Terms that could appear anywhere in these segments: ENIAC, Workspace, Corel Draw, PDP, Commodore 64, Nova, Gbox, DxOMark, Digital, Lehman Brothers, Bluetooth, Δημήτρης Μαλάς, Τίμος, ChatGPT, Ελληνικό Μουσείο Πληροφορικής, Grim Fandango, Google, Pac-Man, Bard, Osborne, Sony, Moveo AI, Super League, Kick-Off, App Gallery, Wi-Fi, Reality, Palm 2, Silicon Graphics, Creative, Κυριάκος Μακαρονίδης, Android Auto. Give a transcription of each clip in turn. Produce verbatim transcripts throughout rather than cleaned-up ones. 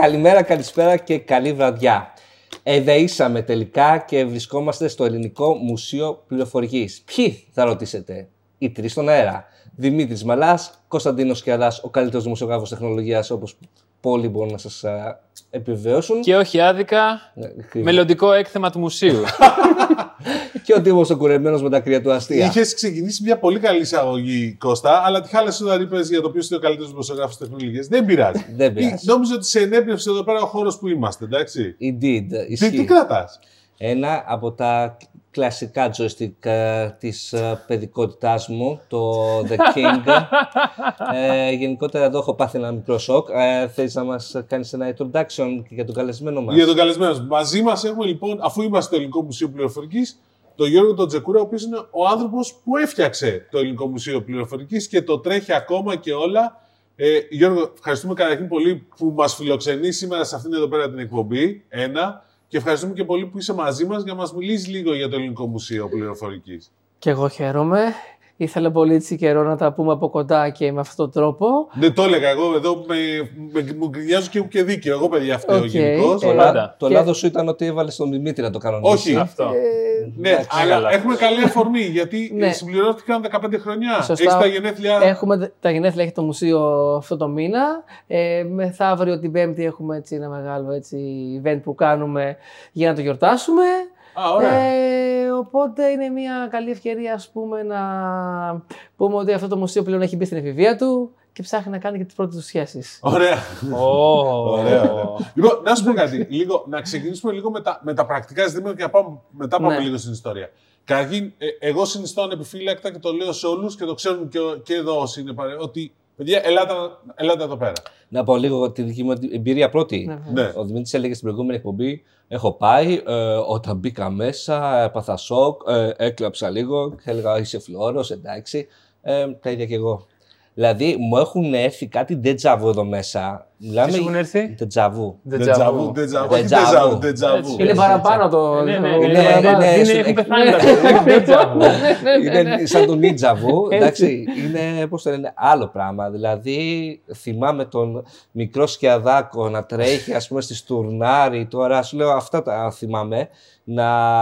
Καλημέρα, καλησπέρα και καλή βραδιά. Εδεήσαμε τελικά και βρισκόμαστε στο Ελληνικό Μουσείο Πληροφορικής. Ποιοι θα ρωτήσετε? Οι τρεις στον αέρα. Δημήτρης Μαλάς, Κωνσταντίνος Σκιαδάς, ο καλύτερος δημοσιογράφος τεχνολογίας, όπως πολλοί μπορούν να σας επιβεβαιώσουν. Και όχι άδικα, ναι, μελλοντικό έκθεμα του μουσείου. Και ο Τίμος ο κουρεμένος με τα κρύα του αστεία. Είχες ξεκινήσει μια πολύ καλή εισαγωγή, Κώστα, αλλά τη χάλασε όταν είπες για το ποιος είναι ο καλύτερος δημοσιογράφος τεχνολογίας. Δεν πειράζει. Δεν πειράζει. Νόμιζα ότι σε ενέπνευσε εδώ πέρα ο χώρος που είμαστε, εντάξει. Indeed. Τι, τι κρατάς? Ένα από τα κλασικά joystick uh, της uh, παιδικότητάς μου, το The King. ε, γενικότερα εδώ έχω πάθει ένα μικρό σοκ. Ε, θες να μας κάνεις ένα introduction για τον καλεσμένο μας? Για τον καλεσμένο μας. Μαζί μας έχουμε λοιπόν, αφού είμαστε το Ελληνικό Μουσείο Πληροφορικής, τον Γιώργο τον Τσεκούρα, ο οποίος είναι ο άνθρωπος που έφτιαξε το Ελληνικό Μουσείο Πληροφορικής και το τρέχει ακόμα και όλα. Ε, Γιώργο, ευχαριστούμε καταρχήν πολύ που μας φιλοξενεί σήμερα σε αυτήν εδώ πέρα την εκπομπή. Ένα. Και ευχαριστούμε και πολύ που είσαι μαζί μας για να μας μιλήσεις λίγο για το Ελληνικό Μουσείο Πληροφορικής. Και εγώ χαίρομαι. Ήθελα πολύ έτσι καιρό να τα πούμε από κοντά και με αυτόν τον τρόπο. Ναι, το έλεγα εγώ. Εδώ με, με, μου γκρινιάζουν και έχουν και δίκιο. Εγώ, παιδιά, αυτό okay, ο γενικός. Ε, το το και... λάθος σου ήταν ότι έβαλες τον Δημήτρη να το κανονίσει. Όχι. Αυτό. Ε, ναι, εντάξει, αλλά έχουμε καλή αφορμή γιατί ναι, συμπληρώθηκαν δεκαπέντε χρόνια. Έχεις τα γενέθλια. Έχουμε τα γενέθλια, έχει το μουσείο αυτό το μήνα. Ε, μεθαύριο την Πέμπτη έχουμε έτσι, ένα μεγάλο έτσι, event που κάνουμε για να το γιορτάσουμε. Α, ωραία. Ε, οπότε είναι μια καλή ευκαιρία ας πούμε, να πούμε ότι αυτό το μουσείο πλέον έχει μπει στην εφηβεία του και ψάχνει να κάνει και τις πρώτες του σχέσεις. Ωραία. Oh. Ωραία, ωραία. Λοιπόν, να σου πω κάτι. Λίγο, να ξεκινήσουμε λίγο με τα, με τα πρακτικά ζητήματα και να πάμε, μετά πάμε ναι, λίγο στην ιστορία. Καταρχήν, ε, εγώ συνιστώ ανεπιφύλακτα και το λέω σε όλους και το ξέρουν και, και εδώ όσοι είναι παρέ, ότι παιδιά, ελάτε εδώ πέρα. Να πω λίγο τη δική μου εμπειρία πρώτη. Ναι. Ο Δημήτρης έλεγε στην προηγούμενη εκπομπή, έχω πάει, ε, όταν μπήκα μέσα, έπαθα σοκ, ε, έκλαψα λίγο και έλεγα είσαι φλόρος, εντάξει, ε, τα ίδια και εγώ. Δηλαδή, μου έχουν έρθει κάτι ντετζαβού εδώ μέσα. Μιλάμε. Τι έχουν έρθει? Ντετζαβού. Ντετζαβού, ντετζαβού. Είναι παραπάνω το. Ναι, ναι, ναι. Έχουν πεθάνει τα. Σαν τον νιτζαβού. Εντάξει, είναι, πώς το λένε, άλλο πράγμα. Δηλαδή, θυμάμαι τον μικρό Σκιαδάκο να τρέχει, ας πούμε, στη Στουρνάρη. Τώρα, σου λέω, αυτά τα θυμάμαι. Να.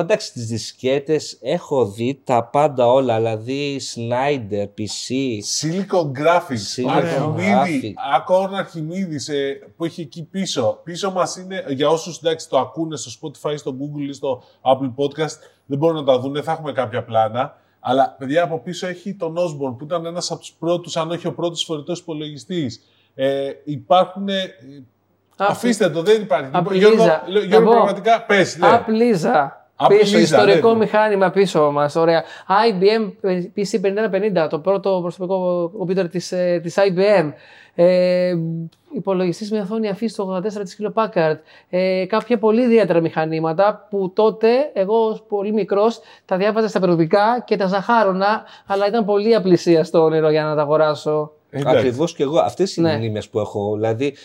Εντάξει, τις δισκέτες έχω δει τα πάντα όλα. Δηλαδή, Σνάιντερ, πι σι. Silicon Graphics, Αρχιμίδη, ακόμα Αρχιμίδης που έχει εκεί πίσω. Πίσω μας είναι, για όσους εντάξει το ακούνε στο Spotify, στο Google ή στο Apple Podcast, δεν μπορούν να τα δουν, θα έχουμε κάποια πλάνα. Αλλά παιδιά από πίσω έχει τον Osborne που ήταν ένας από τους πρώτους, αν όχι ο πρώτος φορητός υπολογιστής. Ε, υπάρχουν... Αφήστε το, δεν υπάρχει. Γιώργο, πραγματικά πες. Απλίζα. Πίσω, ιστορικό ναι, μηχάνημα πίσω μας, ωραία. άι μπι εμ πι σι πενήντα ένα πενήντα, το πρώτο προσωπικό κομπιούτερ της, της άι μπι εμ. Ε, υπολογιστής με οθόνη αφής το ογδόντα τέσσερα της Hewlett Packard. Ε, κάποια πολύ ιδιαίτερα μηχανήματα που τότε εγώ ως πολύ μικρός τα διάβαζα στα περιοδικά και τα ζαχάρωνα, αλλά ήταν πολύ απλησία στο όνειρο για να τα αγοράσω. Ακριβώς και εγώ. Αυτές είναι οι μνήμες που έχω. Δηλαδή,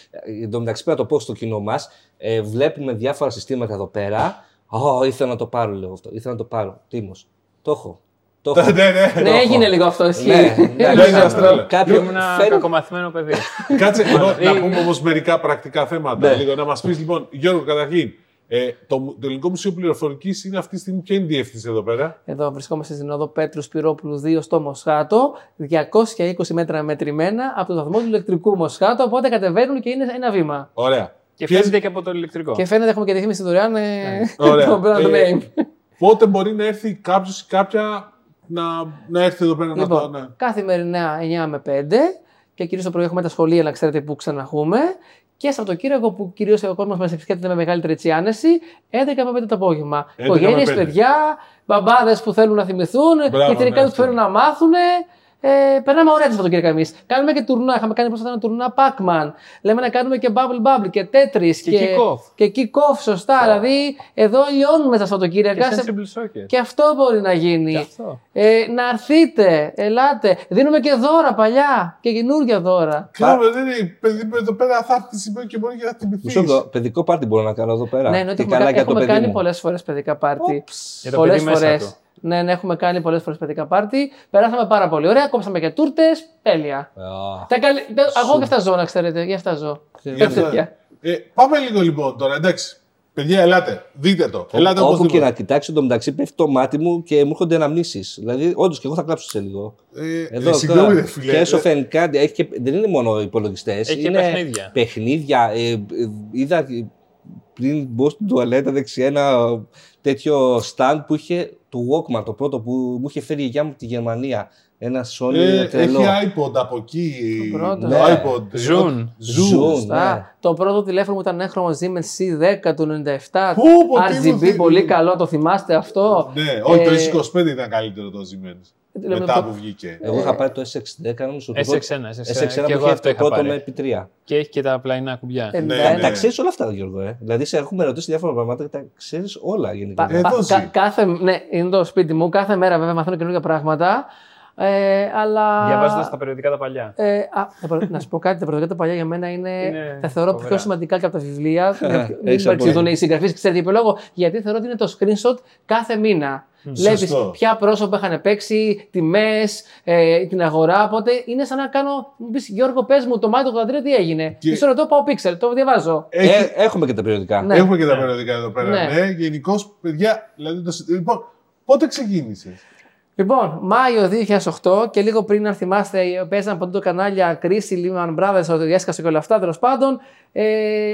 εν τω μεταξύ, πέρα το πω στο κοινό μας, ε, βλέπουμε διάφορα συστήματα εδώ πέρα. Ω, oh, ήθελα να το πάρω, λέω αυτό. Ήθελα να το πάρω. Τίμος. Το έχω. Το έχω. ναι, ναι, ναι, έγινε λίγο αυτό. Ισχύει. Ναι, ναι, ναι, ναι. Κάποιο ήμουν φέρ... κακομαθημένο παιδί. Κάτσε εγώ να πούμε όμως μερικά πρακτικά θέματα. Λίγο, να μας πεις λοιπόν, Γιώργο, καταρχήν, ε, το, το Ελληνικό Μουσείο Πληροφορικής είναι αυτή τη στιγμή ποια είναι η διεύθυνση εδώ πέρα? Εδώ βρισκόμαστε στην οδό Πέτρου Σπυρόπουλου δύο στο Μοσχάτο, διακόσια είκοσι μέτρα μετρημένα από το σταθμό του ηλεκτρικού Μοσχάτο. Οπότε κατεβαίνουν και είναι ένα βήμα. Ωραία. Και φαίνεται και από το ηλεκτρικό. Και φαίνεται, έχουμε και διαφήμιση δωρεάν. Το brand name. Πότε μπορεί να έρθει κάποιο ή κάποια να, να έρθει εδώ πέρα λοιπόν, να το. Ναι. Καθημερινά εννιά με πέντε και κυρίως το πρωί έχουμε τα σχολεία, να ξέρετε που ξαναχούμε. Και Σαββατοκύριακο που κυρίως ο κόσμος μας επισκέπτεται με μεγαλύτερη έτσι άνεση, έντεκα με πέντε το απόγευμα. Οικογένειες, παιδιά, μπαμπάδες που θέλουν να θυμηθούν, κεντρικά του θέλουν να μάθουν. Ε, περνάμε ωραία τη Σαββατοκύριακα εμείς. Κάνουμε και τουρνά. Είχαμε κάνει πρόσφατα ένα τουρνά Pac-Man. Λέμε να κάνουμε και Bubble Bubble και Tetris και, και Kick-Off. Και Kick-Off, σωστά. Yeah. Δηλαδή, εδώ λιώνουμε τα Σαββατοκύριακα. Και, σε... και αυτό μπορεί να γίνει. Ε, να αρθείτε, ελάτε. Δίνουμε και δώρα παλιά και καινούργια δώρα. Κλάβε, δεν είναι. Εδώ πέρα θα έρθει σήμερα και μπορεί να θυμηθεί. Παιδικό πάρτι μπορώ να κάνω εδώ πέρα. Ναι, ναι, έχουμε, κα... έχουμε κάνει πολλές φορές παιδικά πάρτι. Πολλές φορές. Ναι, ναι, έχουμε κάνει πολλές φορές παιδικά πάρτι. Περάσαμε πάρα πολύ ωραία, κόψαμε και τούρτες. Τέλεια. Εγώ και αυτά ζω, να ξέρετε. Γι' αυτά ζω. Πάμε λίγο λοιπόν τώρα, εντάξει. Παιδιά, ελάτε. Δείτε το. Ελάτε όπου και να κοιτάξω, το μεταξύ πέφτει το μάτι μου και μου έρχονται αναμνήσεις. Δηλαδή, όντως και εγώ θα κλάψω σε λίγο. Ε, Συγγνώμη, δεν φίλε. Και έσοφεν κάτι. Δεν είναι μόνο υπολογιστές. Έχει είναι παιχνίδια. παιχνίδια. Ε, ε, είδα πριν μπω στην τουαλέτα δεξιά ένα τέτοιο stand που είχε του Walkman, το πρώτο που μου είχε φέρει η γιαγιά μου από τη Γερμανία. Ένα Sony ε, τρελό. Έχει iPod από εκεί. Το πρώτο. Ναι. iPod. Zoom. Zoom. Ναι. Το πρώτο τηλέφωνο μου ήταν έγχρωμο Siemens σι δέν του ενενήντα επτά. αρ τζι μπι, πολύ καλό, το θυμάστε αυτό. Ναι, όχι, ε, το ες είκοσι πέντε ήταν καλύτερο το Siemens. Μετά το... που βγήκε. Εγώ είχα πάρει το ες εξήντα, νομίζω. ες εξήντα, ες εξήντα και εγώ αυτό είχα πάρει. Με πι τρία. Και έχει και τα πλαϊνά κουμπιά. Ε, ναι, ναι, ναι. Τα ξέρεις όλα αυτά, Γιώργο. Ε. Δηλαδή, σε έχουμε ρωτήσει διάφορα πράγματα και τα ξέρεις όλα γενικά. Ε, κα, κάθε, ναι, είναι το σπίτι μου. Κάθε μέρα βέβαια μαθαίνω καινούργια πράγματα. Ε, αλλά... Διαβάζοντας τα περιοδικά τα παλιά. Ε, α, να σου πω κάτι, τα περιοδικά τα παλιά για μένα είναι. Τα θεωρώ φοβερά. Πιο σημαντικά και από τα βιβλία. Μην παρεξηγηθούν οι συγγραφείς, ξέρετε για ποιο λόγο. Γιατί θεωρώ ότι είναι το screenshot κάθε μήνα. Mm. Βλέπεις ποια πρόσωπα είχαν παίξει, τιμές, ε, την αγορά. Οπότε είναι σαν να κάνω. Μου πεις Γιώργο, πες μου το Μάιο του ογδόντα τρία τι έγινε. Και... Τη ρωτώ, πάω Pixel, το διαβάζω. Έχει... Ε, έχουμε και τα περιοδικά. Ναι. Έχουμε και τα περιοδικά εδώ πέρα. Ναι, ναι. Γενικώς, παιδιά. Δηλαδή το... Λοιπόν, πότε ξεκίνησες? Λοιπόν, Μάιο δύο χιλιάδες οκτώ και λίγο πριν, αν θυμάστε, παίζαν παντού κανάλια κρίση, Lehman Brothers, έσκασε και όλα αυτά. Τέλος πάντων, ε,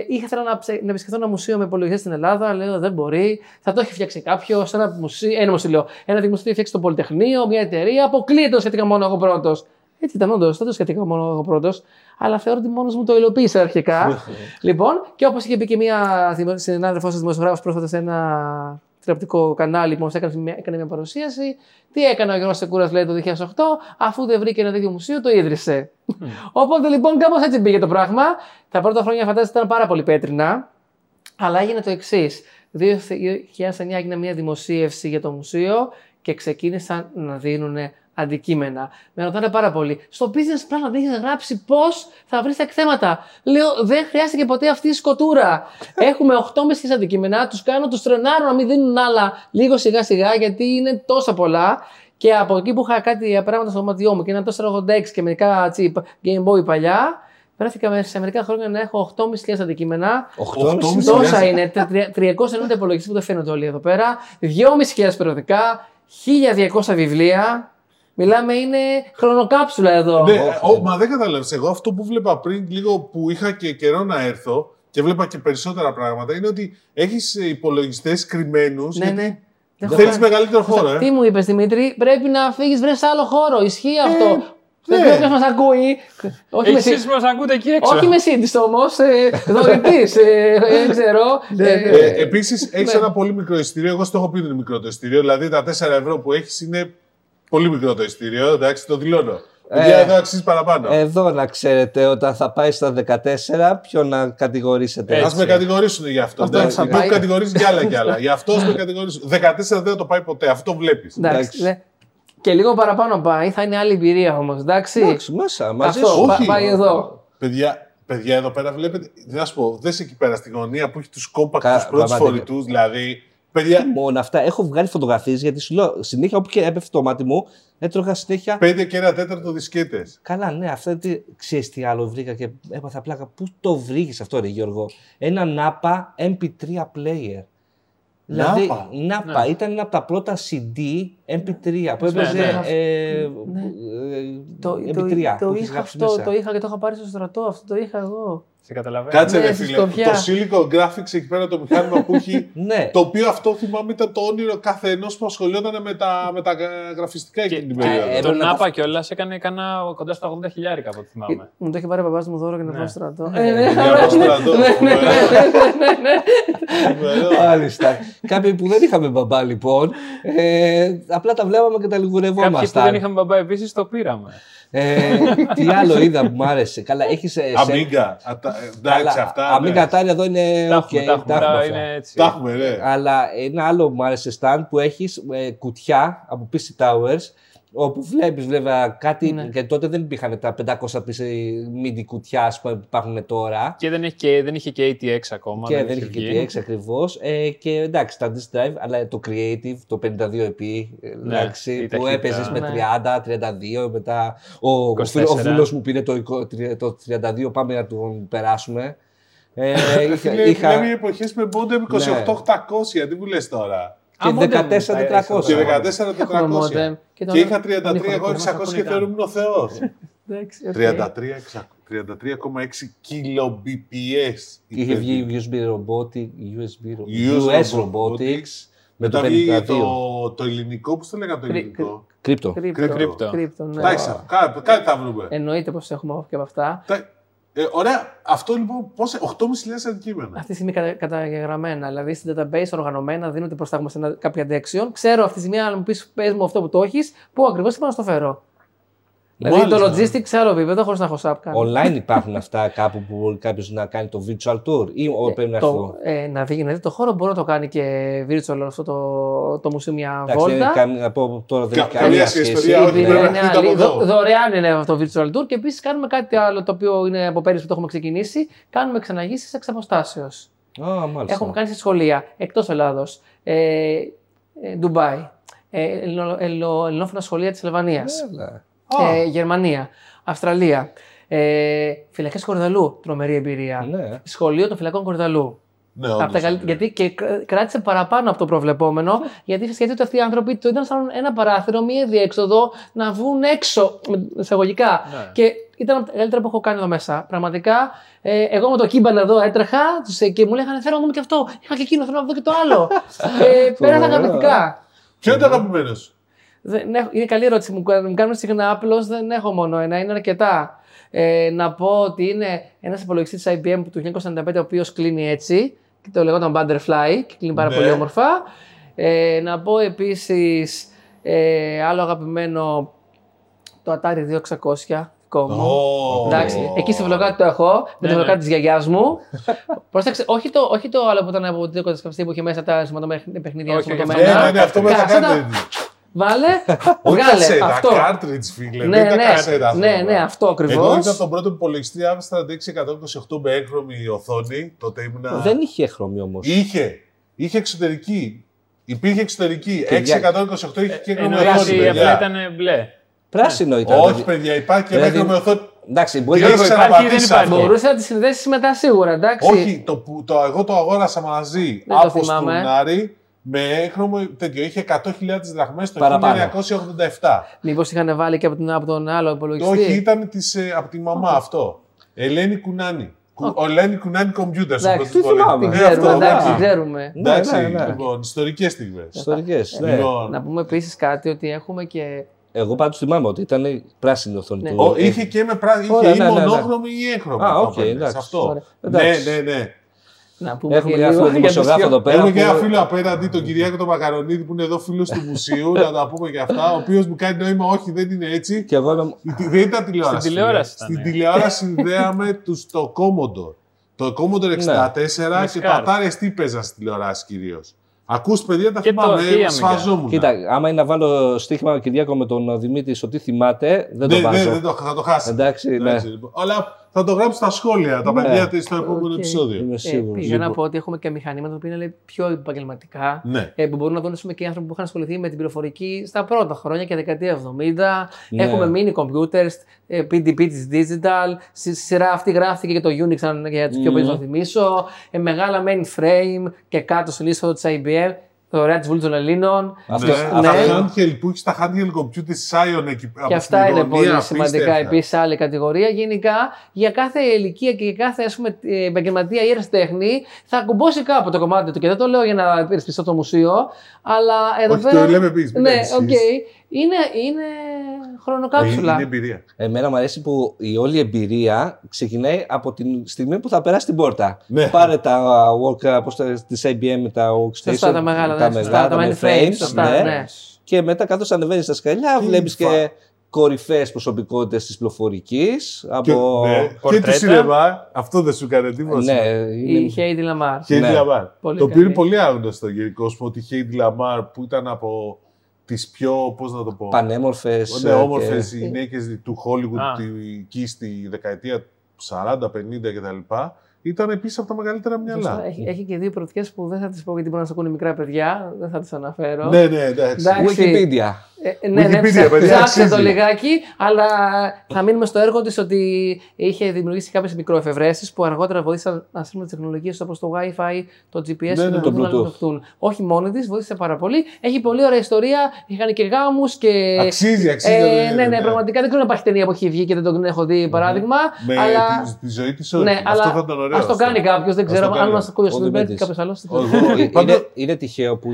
ήθελα να, ψε, να επισκεφθώ ένα μουσείο με υπολογιστές στην Ελλάδα. Λέω δεν μπορεί, θα το έχει φτιάξει κάποιος. Ένα μουσείο, ένα μουσείο, ένα δημοσίο έχει φτιάξει το Πολυτεχνείο, μια εταιρεία. Αποκλείεται το σχετικά μόνο εγώ πρώτος. Έτσι ήταν όντως, δεν το σχετικά μόνο εγώ πρώτος. Αλλά θεωρώ ότι μόνος μου το υλοποίησα αρχικά. Λοιπόν, και όπως είχε πει και μια συνάδελφός σας δημοσιογράφος πρόσφατα σε ένα. Τηλεοπτικό κανάλι που μας έκανε, έκανε μια παρουσίαση. Τι έκανε ο Γιώργος Τσεκούρας, λέει, το δύο χιλιάδες οκτώ, αφού δεν βρήκε ένα τέτοιο μουσείο, το ίδρυσε. Mm. Οπότε λοιπόν, κάπως έτσι πήγε το πράγμα. Τα πρώτα χρόνια φαντάζεστε ήταν πάρα πολύ πέτρινα, αλλά έγινε το εξής. δύο χιλιάδες εννιά έγινε μια δημοσίευση για το μουσείο και ξεκίνησαν να δίνουν αντικείμενα. Με ρωτάνε πάρα πολύ. Στο business plan δεν έχεις γράψει πώς θα βρεις τα εκθέματα. Λέω, δεν χρειάστηκε ποτέ αυτή η σκοτούρα. Έχουμε οκτώ χιλιάδες πεντακόσια αντικείμενα, τους κάνω, τους τρενάρω να μην δίνουν άλλα λίγο σιγά σιγά γιατί είναι τόσα πολλά. Και από εκεί που είχα κάτι πράγματα στο δωμάτιό μου και ένα τετρακόσια ογδόντα έξι και μερικά chip Game Boy παλιά, πέρασαμε σε μερικά χρόνια να έχω οκτώ χιλιάδες πεντακόσια αντικείμενα. οκτώ χιλιάδες πεντακόσια Τόσα είναι. τριακόσια ενενήντα υπολογιστές που δεν φαίνονται όλοι εδώ πέρα. δυόμισι χιλιάδες περιοδικά. χίλια διακόσια βιβλία. Μιλάμε, είναι χρονοκάψουλα εδώ. Ναι, oh, μα δεν καταλαβαίνεις. Εγώ αυτό που βλέπα πριν, λίγο που είχα και καιρό να έρθω και βλέπα και περισσότερα πράγματα, είναι ότι έχεις υπολογιστές κρυμμένους. Ναι, ναι. Θέλεις μεγαλύτερο χώρο, ε. Τι μου είπες, Δημήτρη, πρέπει να φύγεις, βρες άλλο χώρο. Ισχύει αυτό. Δεν ξέρω ποιος μας ακούει. Εσείς μας ακούτε εκεί έξω. Όχι μεσίτης όμως, δωρητής, δεν ξέρω. Επίσης, έχεις ένα πολύ μικρό εισιτήριο. Εγώ στο έχω πει το μικρό το εισιτήριο. Δηλαδή τα τέσσερα ευρώ που έχεις είναι. Πολύ μικρό το εισιτήριο, εντάξει, το δηλώνω. Ε, εδώ αξίζει παραπάνω. Εδώ να ξέρετε, όταν θα πάει στα δεκατέσσερα, ποιο να κατηγορήσετε. Ας με κατηγορήσουν γι' αυτό. αυτό εντάξει, με κατηγορήσουν κι άλλα κι άλλα. Γι' αυτό με κατηγορήσουν. δεκατέσσερα δεν θα το πάει ποτέ, αυτό το βλέπεις. Εντάξει. Ναι. Και λίγο παραπάνω πάει, θα είναι άλλη εμπειρία όμως, εντάξει. Εντάξει, μέσα, μαζί σου. Αυτό, όχι, πάει εδώ. Παιδιά, παιδιά, εδώ πέρα βλέπετε, να σου πω, δες εκεί πέρα στην γωνία που έχει τους κόμπακτους τους πρώτους φορητούς, δηλαδή. Παιδιά. Μόνο αυτά. Έχω βγάλει φωτογραφίες γιατί σου λέω συνέχεια όπου και έπεφτε το μάτι μου, έτρωγα συνέχεια. Πέντε και ένα τέταρτο δισκέτες. Καλά, ναι, αυτά ξέρεις τι άλλο βρήκα και έπαθα πλάκα. Πού το βρήκες αυτό, ρε Γιώργο? Ένα Napa εμ πι τρία player. Δηλαδή, Napa ναι. Ήταν ένα από τα πρώτα σι ντι εμ πι τρία που έπαιζε. Ναι, ναι. Ε, ε, ναι. Το, εμ πι τρία, το, το, το, είχα αυτό, το είχα και το είχα πάρει στο στρατό, αυτό το είχα εγώ. Κάτσε ναι, ρε φίλε, το Silicon Graphics εκεί πέρα το μηχάνημα που έχει, το οποίο αυτό θυμάμαι ήταν το όνειρο κάθε ενός που ασχολιόταν με τα, με τα γραφιστικά εκείνη την περίοδο. Ε, τον Napa κιόλας έκανε κανά, κοντά στα ογδόντα χιλιάρικα από ό,τι θυμάμαι. Μου το είχε πάρει ο παπάς μου δώρο και να πάω στρατό. Ναι, ναι, ναι. Μάλιστα. Κάποιοι που δεν είχαμε μπαμπά λοιπόν, απλά τα βλέπαμε και τα λιγουρευόμασταν. Κάποιοι που δεν είχαμε μπαμπά επίσης το πήραμε. ε, τι άλλο είδα που μου άρεσε. Καλά, έχεις. Αμίγκα. Εντάξει, αυτά. Αμίγκα τάρια εδώ είναι. Τα έχουμε, ναι. Αλλά ένα άλλο που μου άρεσε stand που έχεις ε, κουτιά από πι σι Towers Όπου βλέπεις βέβαια κάτι. Ναι. Και τότε δεν υπήρχαν τα πεντακόσια μίντι κουτιά που υπάρχουν τώρα. Και δεν, έχει και δεν είχε και έι τι εξ ακόμα. Και δεν, δεν είχε και έι τι εξ ακριβώς. Ε, και εντάξει, τα disk drive, αλλά το creative, το πενήντα δύο επί, εντάξει, ναι, που έπαιζες με τριάντα, τριάντα δύο, μετά. Ο, ο φίλος μου πήρε το, το τριάντα δύο, πάμε να τον περάσουμε. Ε, είχα, είχα... Λέμε εποχές με μόντεμ είκοσι οκτώ οκτακόσια, ναι. Τι μου λες τώρα. Και δεκατέσσερα τετρακόσια. Και δεκατέσσερα τετρακόσια. Και, και είχα τριάντα τρία, εγώ εξακόσια και θεωρούμουν ο Θεός. τριάντα τρία κόμμα έξι κιλομπι πι ες. Είχε βγει U S B Robotics. Μετά βγήκε το ελληνικό, πώς το λέγανε το ελληνικό. Κρύπτο. Τάξα, κάτι θα βρούμε. Εννοείται πως έχουμε και από αυτά. Ε, ωραία, αυτό λοιπόν, πόσα, οκτώ χιλιάδες πεντακόσια αντικείμενα. Αυτή τη στιγμή κατα, καταγεγραμμένα, δηλαδή στην database οργανωμένα, δίνονται προστάγμα σε ένα, κάποια dexion. Ξέρω αυτή τη στιγμή, αν μου πεις, πες μου αυτό που το έχεις, πού ακριβώς θα πάω να το φέρω. Δηλαδή το logistics σε άλλο επίπεδο, χωρίς να έχω σαπ κάνει. Online υπάρχουν αυτά κάπου που μπορεί κάποιος να κάνει το virtual tour ή ε, πρέπει να έρθω. Ε, να βγει, δηλαδή το χώρο μπορεί να το κάνει και virtual αυτό το, το μουσείο μια βόλτα. Να πω τώρα δεν έχει καμία σχέση. Δωρεάν είναι αυτό το virtual tour και επίσης κάνουμε κάτι άλλο το οποίο είναι από πέρυσι που το έχουμε ξεκινήσει. Κάνουμε εξαναγήσεις εξ αποστάσεως. Ah, έχουμε κάνει σε σχολεία εκτός Ελλάδος, ε, Ντουμπάι, ε, ελληνόφωνα σχολεία της Αλβανίας. Oh. Ε, Γερμανία, Αυστραλία, ε, φυλακές Κορυδαλού, τρομερή εμπειρία. Ναι. Σχολείο των φυλακών Κορυδαλού. Ναι, όντως, τα, ναι. Γιατί και κράτησε παραπάνω από το προβλεπόμενο, γιατί σκέφτεται ότι αυτοί οι άνθρωποι το ήταν σαν ένα παράθυρο, μία διέξοδο να βγουν έξω, εισαγωγικά. Ναι. Και ήταν από τα καλύτερα που έχω κάνει εδώ μέσα. Πραγματικά, ε, εγώ με το κύμπαν εδώ έτρεχα και μου λέγανε θέλω να δούμε και αυτό. Είχα και εκείνο, θέλω να δω και το άλλο. ε, πέραν αγαπητικά. Ποιο ήταν αγαπημένο. Δεν έχω, είναι καλή ερώτηση, μου κάνουν συχνά, απλώς δεν έχω μόνο ένα, είναι αρκετά. Ε, να πω ότι είναι ένας υπολογιστής της άι μπι εμ του χίλια εννιακόσια ενενήντα πέντε, ο οποίος κλείνει έτσι, και το λεγόταν Butterfly, και κλείνει πάρα ναι. πολύ όμορφα. Ε, να πω επίσης, ε, άλλο αγαπημένο, το Atari δύο χιλιάδες εξακόσια. Oh. Εντάξει, εκεί στη βλοκάτη το έχω, με τη βλοκάτη της γιαγιάς μου. Πρόσεξε, όχι το, όχι το άλλο που ήταν από την κατασκευαστή που είχε μέσα τα παιχνίδια ενσωματωμένα. Ναι, ναι, αυτό με τα κάνετε. Βάλε, βγάλε αυτό. Τα κάρτριτς, φίλε, ναι, δεν ναι, τα κασέτα. Ναι, ναι, ναι, αυτό ακριβώς. Εγώ ήταν τον πρώτο υπολογιστή Άμστρα εξακόσια είκοσι οκτώ με έγχρωμη οθόνη. Τότε ήμουνα... Δεν είχε έγχρωμη όμως. Είχε. Είχε εξωτερική. Υπήρχε εξωτερική. εξακόσια είκοσι οκτώ είχε και έγχρωμη οθόνη. Η απλά ήταν μπλε. Πράσινο ήταν. Όχι, παιδιά, υπάρχει και έγχρωμη οθόνη. Εντάξει, μπορεί να υπάρχει. Μπορούσε να τη συνδέσει μετά σίγουρα, εντάξει. Όχι, εγώ το αγόρασα μαζί από στον Άρη. Με έγχρωμο τέτοιο, είχε εκατό χιλιάδες δραχμές το χίλια εννιακόσια ογδόντα επτά. Μήπως είχαν βάλει και από, την, από τον άλλο υπολογιστή. Όχι, ήταν της, από τη μαμά okay. αυτό. Ελένη Κουνάνη. Okay. Ο Ελένη Κουνάνη Computers. Εντάξει, τι θυμάμαι. Δεν ξέρουμε. Εντάξει, λοιπόν, ιστορικές στιγμές. Ιστορικές, ναι. Να πούμε επίσης κάτι ότι έχουμε και... Εγώ πάντως θυμάμαι ότι ήταν πράσινη οθόνη. Ναι. Το... Είχε και με πράσινη, είχε ή μονόχρωμη ή έγχρωμη. Α, οκ, εντάξει. Ναι, ναι, ναι. Να πούμε έχουμε λίγο λίγο δημοσιογράφο εδώ πέρα. Έχουμε και ένα που... φίλο απέναντι, τον Κυριάκο τον Μακαρονίδη, που είναι εδώ φίλος του μουσείου, να τα πούμε και αυτά. Ο οποίος μου κάνει νόημα, όχι, δεν είναι έτσι. Και εγώ... Δεν ήταν τηλεόραση. Στην τηλεόραση, Στην τηλεόραση συνδέαμε τους, το Commodore. Το Commodore εξήντα τέσσερα ναι. και το Atari ες τι παίζα στην τηλεόραση κυρίως. Ακούς παιδιά, τα θυμάμαι, σφαζόμουν. Κοίτα, άμα είναι να βάλω στοίχημα Κυριάκο με τον Δημήτρη, ότι θυμάται, δεν το βάζω. Ναι, θα το χάσει. Εντάξει, ναι. Θα το γράψω στα σχόλια, τα παιδιά της, στο επόμενο okay. επεισόδιο. Είμαι σίγουρος. Πήγα να πω ότι έχουμε και μηχανήματα που είναι πιο επαγγελματικά. Ναι. Ε, που μπορούν να δουν και οι άνθρωποι που είχαν ασχοληθεί με την πληροφορική στα πρώτα χρόνια και δεκαετία εβδομήντα. Ναι. Έχουμε mini computers, πι ντι πι της Digital. Στη σειρά αυτή γράφτηκε και το Unix, αν για τους mm. πιο πολύ το θυμίσω. Ε, μεγάλα mainframe και κάτω στην είσοδο της άι μπι εμ. Ωραία τη Βουλή των Ελλήνων. Αυτά που έχει τα handheld computers τη Ion εκεί πέρα. Και αυτά είναι πολύ σημαντικά επίσης, άλλη κατηγορία. Γενικά, για κάθε ηλικία και για κάθε επαγγελματία ή ερασιτέχνη θα ακουμπώσει κάπου το κομμάτι του. Και δεν το λέω για να υπηρεσπιστώ το μουσείο, αλλά εδώ όχι, πέρα. Το λέμε επίσης. Ναι, οκ. Okay. Είναι, είναι χρονοκάψουλα. Είναι εμπειρία. Εμένα μου αρέσει που η όλη εμπειρία ξεκινάει από τη στιγμή που θα περάσει την πόρτα. Ναι. Πάρε τα work, πώς τα, τις άι μπι εμ, τα workstation, τα, τα μεγάλα, τα, τα, τα mainframes, ναι. ναι. Και μετά καθώς ανεβαίνεις στα σκαλιά βλέπεις και κορυφαίες προσωπικότητες της πληροφορικής. Από... Ναι. Και του σινεμά. Αυτό δεν σου έκανε εντύπωση. Ναι, είναι... Η Hedy Lamarr. Hedy Lamarr. Το οποίο είναι πολύ άγνωστο στον γενικό κόσμο, ότι η Hedy Lamarr που ήταν από. τις πιο, πώς να το πω, πανέμορφες, ναι, όμορφες και... γυναίκες του Hollywood εκεί στη δεκαετία σαράντα πενήντα κτλ. Ήταν επίσης από τα μεγαλύτερα μυαλά. Έχει, έχει και δύο πρωτιές που δεν θα τις πω γιατί μπορεί να σας ακούνε μικρά παιδιά, δεν θα τις αναφέρω. Ναι, ναι, εντάξει. Wikipedia. Ε, ναι, ναι, ψάξτε το λιγάκι, αλλά θα μείνουμε στο έργο της ότι είχε δημιουργήσει κάποιες μικροεφευρέσεις που αργότερα βοήθησαν να στείλουμε τις τεχνολογίες όπως το Wi-Fi, το τζι πι ες ναι, και ναι, το Bluetooth. Όχι μόνη της, βοήθησε πάρα πολύ. Έχει πολύ ωραία ιστορία, είχαν και γάμους και. Αξίζει, αξίζει. Ε, ναι, ναι, ναι, πραγματικά δεν ξέρω να υπάρχει ταινία που έχει βγει και δεν τον έχω δει παράδειγμα. Με αλλά... τη, τη ζωή της, όχι. Ναι, αυτό θα ήταν ωραίο. Ας το κάνει κάποιο, δεν ξέρω αν μα ακούει ο Σουηδέκη κάποιο άλλο. Είναι τυχαίο που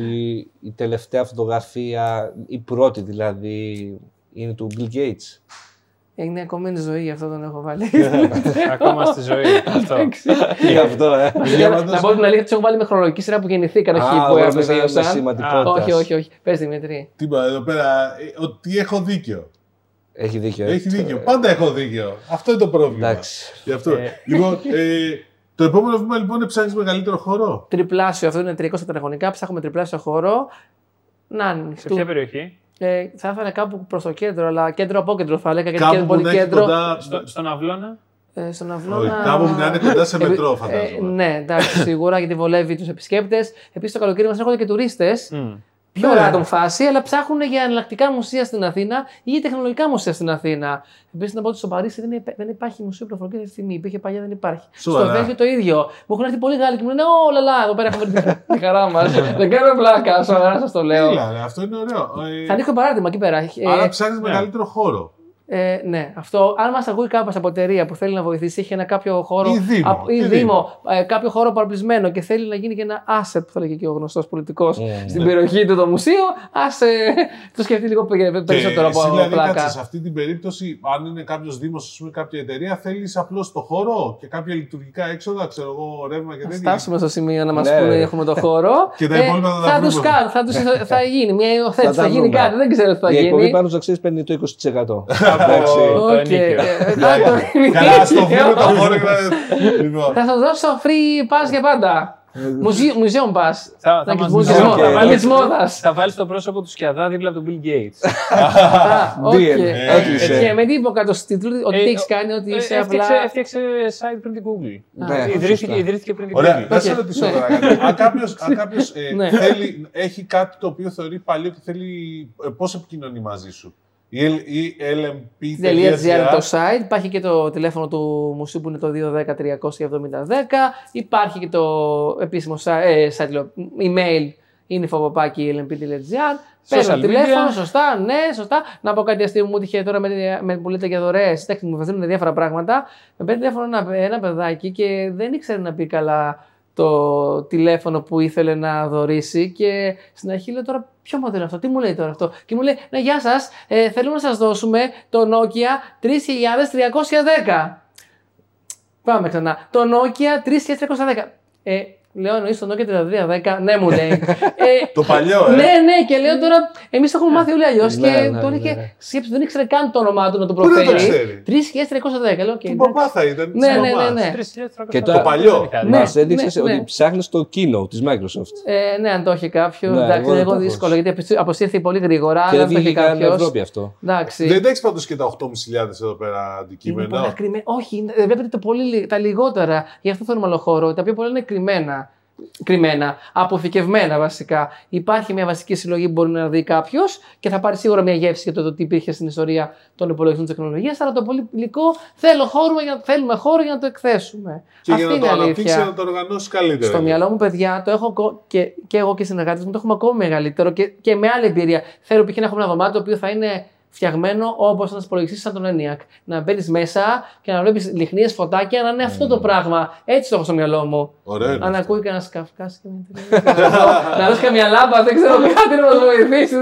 η τελευταία φωτογραφία, η πρώτη. Δηλαδή είναι του Bill Gates. Είναι ακόμη είναι ζωή, γι' αυτό τον έχω βάλει. Ακόμα στη ζωή. Αυτό. Γι' αυτό, ε. Να πω την αλήθεια, του έχω βάλει με χρονολογική σειρά που γεννηθήκαν. Όχι, όχι, όχι. Πες Δημήτρη. Τι είπα εδώ πέρα, ότι έχω δίκιο. Έχει δίκιο. Έχει δίκιο. Πάντα έχω δίκιο. Αυτό είναι το πρόβλημα. Λοιπόν, το επόμενο βήμα λοιπόν είναι ψάχνεις μεγαλύτερο χώρο. Τριπλάσιο, αυτό είναι τριακόσια τετραγωνικά. Ψάχνουμε τριπλάσιο χώρο. Σε ποια περιοχή? Ε, θα ήθελα κάπου προς το κέντρο, αλλά κέντρο από κέντρο θα έλεγα. Γιατί είναι πολύ κέντρο. Κοντά... Στο, στον Αυλώνα. Ε, στον Αυλώνα. Όχι, κάπου να είναι κοντά σε μετρό, φαντάζομαι. Ε, ναι, εντάξει, σίγουρα γιατί βολεύει τους επισκέπτες. Επίσης το καλοκαίρι μας έρχονται και τουρίστες. Mm. Πιο random yeah. φάση, αλλά ψάχνουν για εναλλακτικά μουσεία στην Αθήνα ή τεχνολογικά μουσεία στην Αθήνα. Επίσης, να πω ότι στο Παρίσι δεν, δεν υπάρχει μουσείο πληροφορικής αυτή τη στιγμή. Υπήρχε παλιά, δεν υπάρχει. Σουρα. Στο Βέλγιο το ίδιο. Μου έχουν έρθει πολλοί Γάλλοι και μου λένε: Ω, λαλά, εδώ πέρα έχουμε τη χαρά μας. Δεν κάνουμε πλάκα, σοβαρά σας το λέω. Λέλα, αυτό είναι ωραίο. Θα ανοίξω παράδειγμα εκεί πέρα. Άρα ψάχνεις yeah. μεγαλύτερο χώρο. Ε, ναι, αυτό. Αν μας ακούει κάποιος από εταιρεία που θέλει να βοηθήσει, έχει ένα κάποιο χώρο. Ή Δήμο. Α, ή δήμο ε, κάποιο χώρο παραπλησμένο και θέλει να γίνει και ένα asset, που θα λέγει και ο γνωστός πολιτικός yeah, στην yeah. περιοχή του το μουσείο, ας ε, το σκεφτεί λίγο περισσότερο από αυτό. Δηλαδή, κάτσε σε αυτή την περίπτωση, αν είναι κάποιος Δήμος, πούμε, κάποια εταιρεία, θέλει απλώς το χώρο και κάποια λειτουργικά έξοδα, ξέρω εγώ, ρεύμα και τέτοια. Φτάσουμε στο σημείο να μας yeah. πούνε έχουμε το χώρο. Και τα υπόλοιπα ε, θα, θα τους κάνουν. Θα, θα, θα γίνει μια υιοθέτηση, θα γίνει κάτι, δεν ξέρω τι θα γίνει. Η εκπομπή πάνω αξίες παίρνει το είκοσι τοις εκατό. Καλά, ας το βρούμε το χώρο. Θα σας δώσω free pass για πάντα. Μουζέον pass. Θα βάλεις το πρόσωπο του Σκιαδά δίπλα από τον Bill Gates. Έκλεισε. Με τι υποκατοστιτλούδι, ότι έχεις κάνει, ότι είσαι απλά... Έφτιαξε site πριν την Google. Ιδρύθηκε πριν την Google. Ωραία, θα σε ρωτήσω τώρα. Αν κάποιος έχει κάτι το οποίο θεωρεί παλιό και θέλει πώς επικοινωνεί μαζί σου. Η ελ εμ πι τελεία τζι άρ το site, υπάρχει και το τηλέφωνο του μουσείου που είναι το δύο ένα μηδέν τρία επτά μηδέν ένα μηδέν, υπάρχει και το επίσημο site, email info at l m p dot g r. Παίρνω τηλέφωνο, σωστά, ναι, σωστά. Να πω κάτι αστείο που μου τυχε τώρα με που λέτε για δωρεές. Τέχνη μου βεβαίνουν διάφορα πράγματα. Με παίρνει τηλέφωνο ένα, ένα παιδάκι και δεν ήξερε να πει καλά το τηλέφωνο που ήθελε να δωρήσει και στην αρχή λέω τώρα ποιο μοντέλο αυτό, τι μου λέει τώρα αυτό και μου λέει ναι γεια σας, ε, θέλουμε να σας δώσουμε το Nokia τρεις χιλιάδες τριακόσια δέκα. Πάμε ξανά, το Nokia τρεις χιλιάδες τριακόσια δέκα. Ε, λέω εννοείς το Nokia τρεις χιλιάδες τριακόσια δέκα, ναι μου λέει. ε, το παλιό ε. Ναι, ναι και λέω τώρα εμείς το έχουμε μάθει όλοι αλλιώς και ναι, ναι, τον είχε ναι. σκέψει, δεν ήξερε καν το όνομά του να το προφέρει. Πού δεν το ξέρει. τρεις χιλιάδες τριακόσια δέκα. Του παπά θα ήταν. Ναι, ναι, ναι, ναι. Και το παλιό. Μας έδειξες ότι ψάχνεις το keynote της Microsoft. Ε, ναι, αν το είχε κάποιο. Εντάξει, εγώ δύσκολο γιατί αποσύρθηκε πολύ γρήγορα. Αν το είχε κάποιο. Δεν έχει πάντως και τα οκτώ χιλιάδες πεντακόσια εδώ πέρα αντικείμενα. Όχι, βλέπετε τα λιγότερα. Γι' αυτό θέλουμε άλλο χώρο. Τα πιο πολλά είναι κρυμμένα. Κρυμμένα, αποθηκευμένα βασικά. Υπάρχει μια βασική συλλογή που μπορεί να δει κάποιος και θα πάρει σίγουρα μια γεύση για το, το τι υπήρχε στην ιστορία των υπολογιστών της τεχνολογίας. Αλλά το πολύ υλικό θέλω χώρο, θέλουμε χώρο για να το εκθέσουμε. Και αυτή για να το αναπτύξει και να το οργανώσει καλύτερα. Στο μυαλό μου, παιδιά, το έχω και, και εγώ και οι συνεργάτες μου το έχουμε ακόμη μεγαλύτερο και, και με άλλη εμπειρία. Θέλω π.χ. να έχουμε ένα δωμάτιο το οποίο θα είναι φτιαγμένο όπως ένας υπολογιστής σαν τον ENIAC. Να μπαίνεις μέσα και να βλέπεις λιχνίες, φωτάκια, να είναι αυτό το πράγμα. Έτσι το έχω στο μυαλό μου. Ωραία. Αν ακούει κανένας Καυκάς. Να δώσει καμιά λάμπα, δεν ξέρω κάτι να μας βοηθήσει.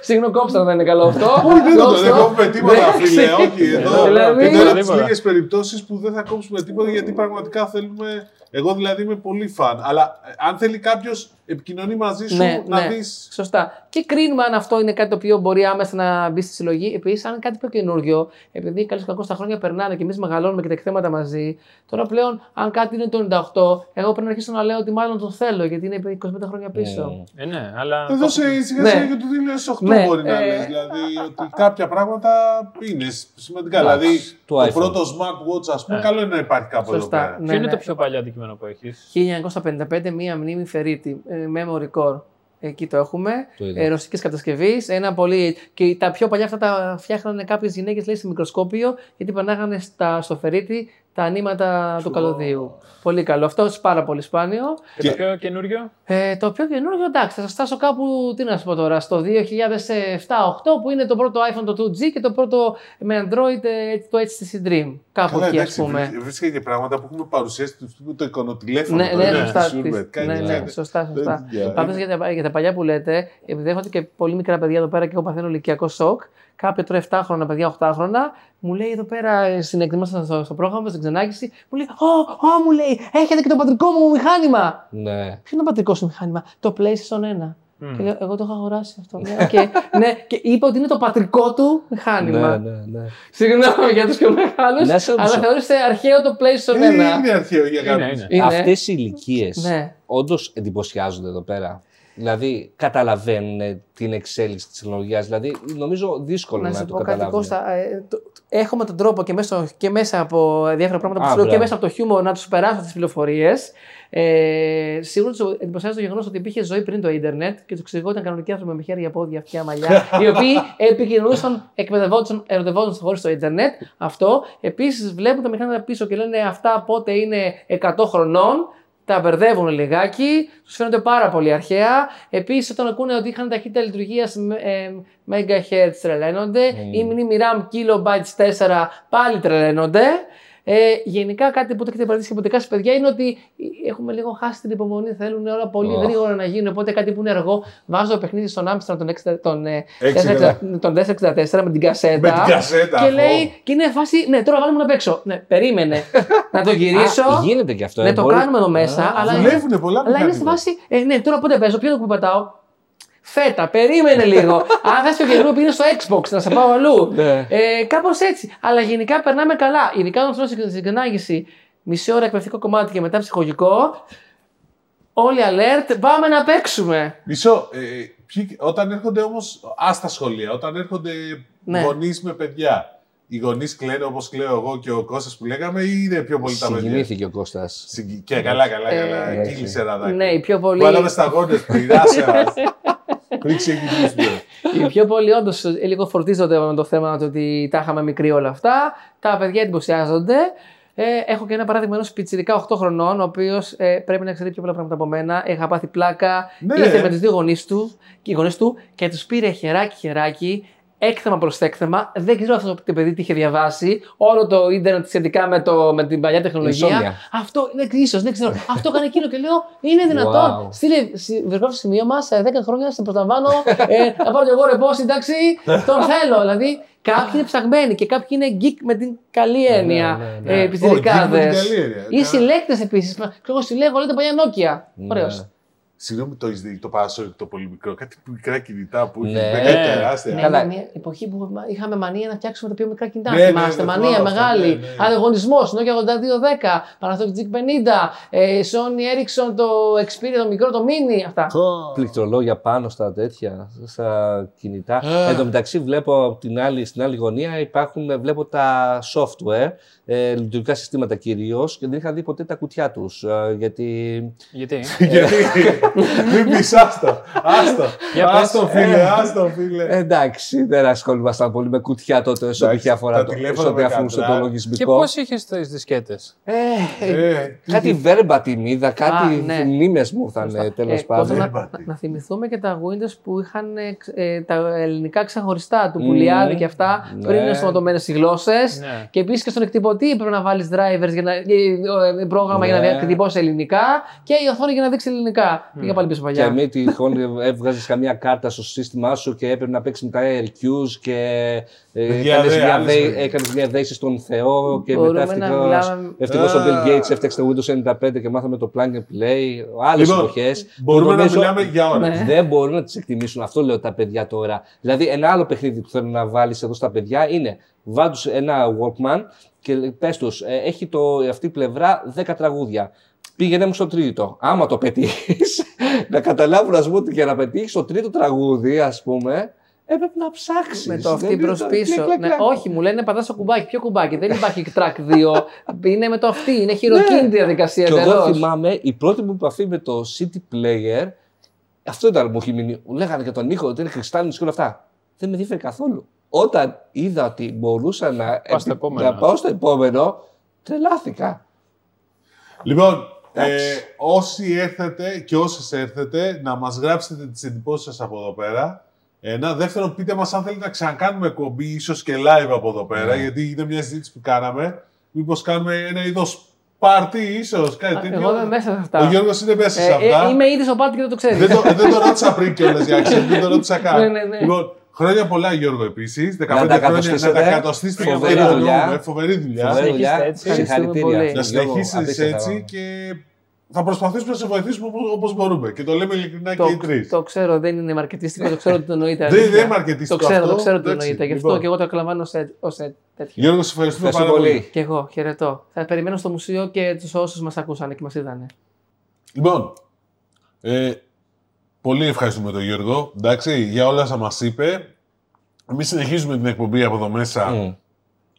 Συγγνώμη, κόψα να δεν είναι καλό αυτό. Όχι, δεν το κόβουμε τίποτα, φίλε. Όχι, εδώ. Είναι από τις λίγες περιπτώσεις που δεν θα κόψουμε τίποτα γιατί πραγματικά θέλουμε. Εγώ δηλαδή είμαι πολύ φαν. Αλλά αν θέλει κάποιος επικοινωνεί μαζί σου, ναι, να ναι. δεις. Σωστά. Και κρίνουμε αν αυτό είναι κάτι το οποίο μπορεί άμεσα να μπει στη συλλογή. Επίσης, αν είναι κάτι πιο καινούργιο, επειδή καλώς ή κακώς τα χρόνια περνάνε και εμείς μεγαλώνουμε και τα εκθέματα μαζί, τώρα πλέον, αν κάτι είναι το ενενήντα οκτώ, εγώ πρέπει να αρχίσω να λέω ότι μάλλον το θέλω, γιατί είναι είκοσι πέντε χρόνια πίσω. Ε, ναι, αλλά. Εδώ σιγά-σιγά και το δύο χιλιάδες οκτώ ναι. μπορεί ε, να ε, λες. Δηλαδή, ότι κάποια πράγματα είναι σημαντικά. Δηλαδή, το πρώτο smartwatch, α πούμε, καλό είναι να υπάρχει κάπου εδώ πέρα. Ποιο είναι το πιο παλιό αντικείμενο που έχεις? χίλια εννιακόσια πενήντα πέντε, μία μνήμη Φερρίτη. Memory Core. Εκεί το έχουμε. Ε, Ρωσικής κατασκευής. Ένα πολύ. Και τα πιο παλιά αυτά τα φτιάχνανε κάποιες γυναίκες, λέει, στη μικροσκόπιο, γιατί περνάγανε στα... στο φερίτι τα ανήματα του καλωδίου. Πολύ καλό. Αυτό πάρα πολύ σπάνιο. Και το πιο καινούριο. Ε, το πιο καινούριο, εντάξει, θα σας φτάσω κάπου, τι να σας πω τώρα, στο δύο χιλιάδες επτά-δύο χιλιάδες οκτώ, που είναι το πρώτο iPhone το δύο τζι και το πρώτο με Android το έιτς τι σι Dream. Κάπου εκεί, ας πούμε. Βρίσκεται και πράγματα που έχουμε παρουσιάσει το εικονοτηλέφωνο. Ναι, ναι, ναι, σωστά, σωστά. Πάντως για τα παλιά που λέτε, επειδή έχω και πολύ μικρά παιδιά εδώ πέρα και εγώ παθαίνω ηλικιακό σοκ. Κάποιο τώρα επτάχρονα, παιδιά οκτάχρονα, μου λέει εδώ πέρα, συνεκτιμάσταν στο, στο πρόγραμμα, στην ξενάγηση, μου λέει: Ω, ω, μου λέει, έχετε και το πατρικό μου μηχάνημα. Ναι. Ποιο είναι το πατρικό σου μηχάνημα? Το PlayStation ένα. Mm. Και λέω, εγώ το έχω αγοράσει αυτό. Okay. ναι, και είπε ότι είναι το πατρικό του μηχάνημα. Ναι, ναι, ναι. Συγγνώμη για τους πιο μεγάλους, αλλά θεωρείστε αρχαίο το PlayStation ένα. Ε, είναι αρχαίο για κάποιους. Αυτές οι ηλικίες ναι. όντως εντυπωσιάζονται εδώ πέρα. Δηλαδή, καταλαβαίνουν την εξέλιξη της τεχνολογίας. Δηλαδή, νομίζω δύσκολο να, να το καταλάβουν. Ε, έχουμε τον τρόπο και μέσα, και μέσα από διάφορα πράγματα που σου λέω και μέσα από το χιούμορ να τους περάσω τις πληροφορίες. Ε, σίγουρα τους εντυπωσιάζει το γεγονός ότι υπήρχε ζωή πριν το ίντερνετ και τους εξηγόταν κανονικοί άνθρωποι με χέρια, πόδια, αυτιά, μαλλιά, οι οποίοι επικοινωνούσαν, εκπαιδευόντουσαν, ερωτευόντουσαν χωρίς το ίντερνετ. Αυτό. Επίσης, βλέπουν τα μηχανήματα πίσω και λένε αυτά πότε είναι εκατό χρονών. Τα μπερδεύουν λιγάκι, τους φαίνονται πάρα πολύ αρχαία. Επίσης, όταν ακούνε ότι είχαν ταχύτητα λειτουργίας ε, MHz, τρελαίνονται. Mm. Η μνήμη RAM Kilobytes τέσσερα, πάλι τρελαίνονται. Ε, γενικά, κάτι που το έχετε παρατήσει και ποτέ σε παιδιά είναι ότι έχουμε λίγο χάσει την υπομονή. Θέλουν όλα πολύ oh. γρήγορα να γίνουν. Οπότε κάτι που είναι αργό, βάζω παιχνίδι στον Άμστρα τον, τον, τον τετρακόσια εξήντα τέσσερα με την κασέτα. Με την κασέτα και λέει, oh. και είναι φάση, ναι, τώρα βάλουμε να παίξω. Ναι, περίμενε να το γυρίσω. Α, γίνεται και αυτό. Ναι, το μπορεί... κάνουμε εδώ μέσα. Ah, αλλά δουλεύουν πολλά. Αλλά είναι στη φάση, ε, ναι, τώρα πότε παίζω, ποιο το που πατάω. Φέτα, περίμενε λίγο. Αν θες το καινούργιο πήγαινε στο Xbox, να σε πάω αλλού. ε, κάπως έτσι. Αλλά γενικά περνάμε καλά. Ειδικά όταν φτιάχνω στην συγκρινάγηση μισή ώρα εκπαιδευτικό κομμάτι και μετά ψυχολογικό. Όλοι alert, πάμε να παίξουμε. Μισό. Ε, ποιοι, όταν έρχονται όμως, άστα σχολεία, όταν έρχονται ναι. γονείς με παιδιά. Οι γονείς κλαίνε όπως κλαίω εγώ και ο Κώστας που λέγαμε, ή είναι πιο πολύ τα παιδιά? Συγκινήθηκε ο Κώστας. Συγκ... Και καλά, καλά, καλά. Ε, Κύλησε ένα δάκρυ. Ναι, πιο πολύ. Βάλαμε στα γόνια του, οι πιο πολλοί όντως λίγο φορτίζονται με το θέμα ότι τα είχαμε μικροί όλα αυτά. Τα παιδιά εντυπωσιάζονται. Ε, έχω και ένα παράδειγμα ενός πιτσιρικά οκτώ χρονών, ο οποίος ε, πρέπει να ξέρει πιο πολλά πράγματα από μένα. Είχα πάθει πλάκα. Ναι. Ήρθε με τους δύο γονείς του, του και τους πήρε χεράκι-χεράκι. Έκθεμα προς έκθεμα, δεν ξέρω αυτό το παιδί τι είχε διαβάσει, όλο το ίντερνετ σχετικά με, το, με την παλιά τεχνολογία. Αυτό, ναι, ίσως, δεν ξέρω. αυτό έκανε εκείνο και λέω, είναι δυνατόν. Wow. Στείλε, βρισκόμαστε στο σημείο μας, σε δέκα χρόνια σε προσλαμβάνω, ε, να πάρω κι εγώ ρεπό, σύνταξη, τον θέλω. Δηλαδή, κάποιοι είναι ψαγμένοι και κάποιοι είναι geek με την καλή έννοια. Επιστηρικάδες. Ή συλλέκτες επίσης. Εγώ συλλέγω, λέτε παλιά Nokia. Ωραίος. Συγγνώμη, το έχεις το Panasonic το πολύ μικρό, κάτι μικρά κινητά που είχε ναι. τεράστια. Ναι, ήταν μια εποχή που είχαμε μανία να φτιάξουμε τα πιο μικρά κινητά. Ναι, θυμάστε, ναι, μανία μεγάλη. Ναι, ναι. Ανταγωνισμός, Nokia ογδόντα δύο δέκα, Panasonic τζι πενήντα, ε, Sony Ericsson το Xperia το μικρό, το Mini. Αυτά. Oh. Πληκτρολόγια πάνω στα τέτοια, στα κινητά. Oh. Εν τω μεταξύ, βλέπω από την άλλη, στην άλλη γωνία υπάρχουν, βλέπω τα software, ε, λειτουργικά συστήματα κυρίως, και δεν είχα δει ποτέ τα κουτιά τους. Ε, γιατί. γιατί? Μην πεις, άστα, άστα, άστα φίλε, άστα φίλε. Εντάξει, δεν ασχολούμασταν πολύ με κουτιά τότε, όσο είχε αφορά το λογισμικό. Και πώς είχες τις δισκέτες? Κάτι verbatim είδα, κάτι μνήμες μου ήρθαν, τέλος πάντων. Να θυμηθούμε και τα Windows που είχαν τα ελληνικά ξεχωριστά, του Πουλιάδη και αυτά, πριν είναι ενσωματωμένες οι γλώσσες. Και επίσης και στον εκτυπωτή πρέπει να βάλεις drivers, πρόγραμμα για να εκτυπώσει ελληνικά και η οθόνη για να δείξει ελληνικά. Πήγα πάλι πίσω παλιά. Και μη τυχόν έβγαζες καμιά κάρτα στο σύστημά σου και έπρεπε να παίξεις μετά Ι Αρ Κιους και έκανες διαδέσεις στον Θεό. Και μετά ευτυχώς ο Bill Gates έφτιαξε το Windows ενενήντα πέντε και μάθαμε το Plug and Play. Άλλες εποχές. Μπορούμε να μιλάμε για ώρες. Δεν μπορούν να τις εκτιμήσουν. Αυτό λέω τα παιδιά τώρα. Δηλαδή, ένα άλλο παιχνίδι που θέλω να βάλεις εδώ στα παιδιά είναι βάλ τους ένα Walkman και πες τους, έχει το, αυτή η πλευρά δέκα τραγούδια. Πήγαινε μου στο τρίτο. Άμα το πετύχεις, να καταλάβουν, ας πούμε, ότι για να πετύχεις το τρίτο τραγούδι, ας πούμε, έπρεπε να ψάξεις. Με το αυτή προς πίσω. Ναι, όχι, μου λένε πατάς το κουμπάκι. Ποιο κουμπάκι? Δεν υπάρχει track δύο. Είναι με το αυτή. Είναι χειροκίνητη διαδικασία. Και εγώ θυμάμαι η πρώτη μου επαφή με το σι ντι player. Αυτό ήταν που μου έχει μείνει. Λέγανε για τον ήχο ότι είναι κρυστάλλινος και όλα αυτά. Δεν με ενδιαφέρει καθόλου. Όταν είδα ότι μπορούσα να, επι... να πάω στο επόμενο, τρελάθηκα. Λοιπόν, ε, όσοι έρθετε και όσες έρθετε, να μας γράψετε τις εντυπώσεις σας από εδώ πέρα. Ένα. Δεύτερον, πείτε μας αν θέλετε να ξανακάνουμε κομπή, ίσως και live από εδώ πέρα, mm. γιατί είναι μια συζήτηση που κάναμε. Μήπως κάνουμε ένα είδος πάρτι, ίσως κάτι τέτοιο. Εγώ είμαι μέσα σε αυτά. Ο Γιώργος είναι μέσα σε αυτά. Ε, ε, είμαι ήδη στο πάρτι και δεν το ξέρεις. Δεν το, δεν το ρώτησα πριν κιόλας, για ξέρω, δεν το ρώτησα καν. ναι, ναι, ναι. Λοιπόν, χρόνια πολλά, Γιώργο, επίσης. δεκαπέντε χρόνια να τα κατοστήσετε. Φοβερή δουλειά. Φοβερή δουλειά. Συγχαρητήρια. Να συνεχίσεις έτσι και θα προσπαθήσουμε να σε βοηθήσουμε όπως μπορούμε. Και το λέμε ειλικρινά και οι τρεις. Το ξέρω, δεν είναι μαρκετιστικό, το ξέρω ότι το εννοείται. Δεν είναι μαρκετιστικό. Το ξέρω, το ξέρω ότι το εννοείται. Γι' αυτό και εγώ το εκλαμβάνω ως τέτοιο. Γιώργο, σε ευχαριστούμε πάρα πολύ. Και εγώ, χαιρετώ. Θα περιμένω στο μουσείο και τους όσους μας ακούσανε και μας είδανε. Λοιπόν. Πολύ ευχαριστούμε τον Γιώργο, εντάξει, για όλα όσα μας είπε. Εμείς συνεχίζουμε την εκπομπή από εδώ μέσα, mm.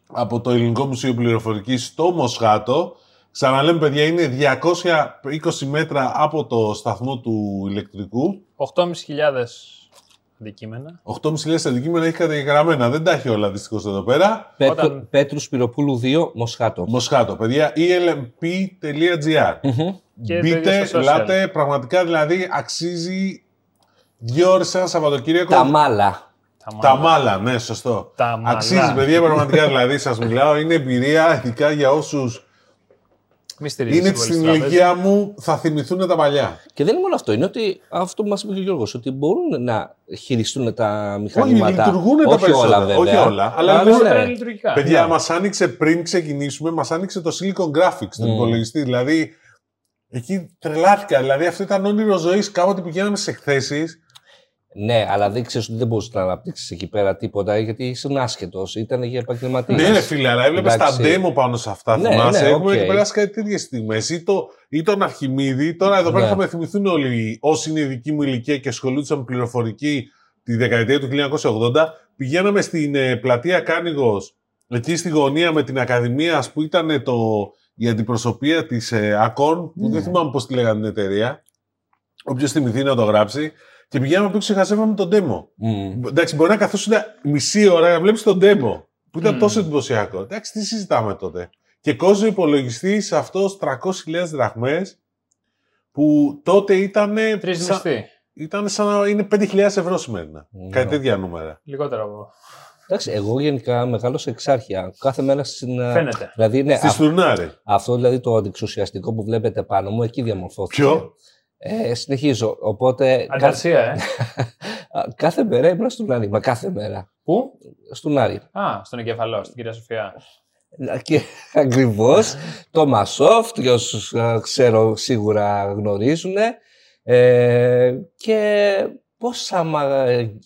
από το Ελληνικό Μουσείο Πληροφορικής στο Μοσχάτο. Ξαναλέμε, παιδιά, είναι διακόσια είκοσι μέτρα από το σταθμό του ηλεκτρικού. οκτώ χιλιάδες πεντακόσια αντικείμενα. οκτώ χιλιάδες πεντακόσια αντικείμενα έχει καταγεγραμμένα, δεν τα έχει όλα δυστυχώς εδώ πέρα. Πέτρου, Όταν... Πέτρου Σπυροπούλου δύο, Μοσχάτο. Μοσχάτο, παιδιά, ελ εμ πι τελεία τζι αρ. Mm-hmm. Μπείτε, λάτε, πραγματικά δηλαδή αξίζει δύο ώρες ένα Σαββατοκύριακο. Τα μάλα. Τα μάλα, ναι, σωστό. Τα μάλα. Αξίζει, παιδιά, πραγματικά δηλαδή, σας μιλάω, είναι εμπειρία, ειδικά για όσους είναι στην ηλικία μου, θα θυμηθούν τα παλιά. Και δεν είναι μόνο αυτό, είναι ότι αυτό που μας είπε ο Γιώργος, ότι μπορούν να χειριστούν τα μηχανήματα. Όχι, λειτουργούν τα περισσότερα. Όλα, όχι όλα, αλλά είναι λειτουργικά. Παιδιά, μας άνοιξε πριν ξεκινήσουμε, μας άνοιξε το Silicon Graphics, τον υπολογιστή, δηλαδή. Εκεί τρελάθηκα. Δηλαδή, αυτό ήταν όνειρο ζωής. Κάποτε πηγαίναμε σε εκθέσεις. Ναι, αλλά δεν ξέρεις ότι δεν μπορούσες να αναπτύξεις εκεί πέρα τίποτα, γιατί ήσουν άσχετος. Ήταν για επαγγελματίες. Ναι, ρε φίλε, αλλά έβλεπες τα demo πάνω σε αυτά. Ναι, θυμάσαι. Ναι, έχουμε okay. περάσει κάτι τέτοιες στιγμές. Ή, το, ή τον Αρχιμίδη. Τώρα εδώ πέρα ναι. θα με θυμηθούν όλοι όσοι είναι η δική μου ηλικία και ασχολούνταν με πληροφορική τη δεκαετία του χίλια εννιακόσια ογδόντα. Πηγαίναμε στην ε, πλατεία Κάνιγος, εκεί στη γωνία με την Ακαδημία, που ήταν το. Η αντιπροσωπεία της ε, Ακόν, που mm. δεν θυμάμαι πώς τη λέγανε την εταιρεία, όποιος θυμηθεί να το γράψει, και πηγαίναμε που ξεχασέβαμε τον demo. Mm. Εντάξει, μπορεί να καθόσουν μισή ώρα να βλέπεις τον demo, που ήταν mm. τόσο εντυπωσιακό. Εντάξει, τι συζητάμε τότε. Και κόζω υπολογιστή σε αυτός τριακόσιες χιλιάδες δραχμές, που τότε ήταν. Τρεις μισθοί. Ήταν σαν να είναι πέντε χιλιάδες ευρώ σημερινά. Mm. Κάτι τέτοια νούμερα. Λιγότερα από. Εντάξει, εγώ γενικά μεγάλωσα εξάρχεια. Κάθε μέρα στην. Φαίνεται. Δηλαδή, ναι, στη στουρνάρη. Αυτό δηλαδή το αντιξουσιαστικό που βλέπετε πάνω μου, εκεί διαμορφώθηκε. Ποιο? Ε, συνεχίζω. Οπότε. Αγκαρσία, ε. Κάθε μέρα ήμουν στον άνοιγμα. Κάθε μέρα. Πού? Στον Άρη. Α, στον εγκεφαλό, στην κυρία Σοφιά. Ακριβώς. Το Μασόφτ, για όσους ξέρω σίγουρα γνωρίζουν. Ε, και. Πόσα μα...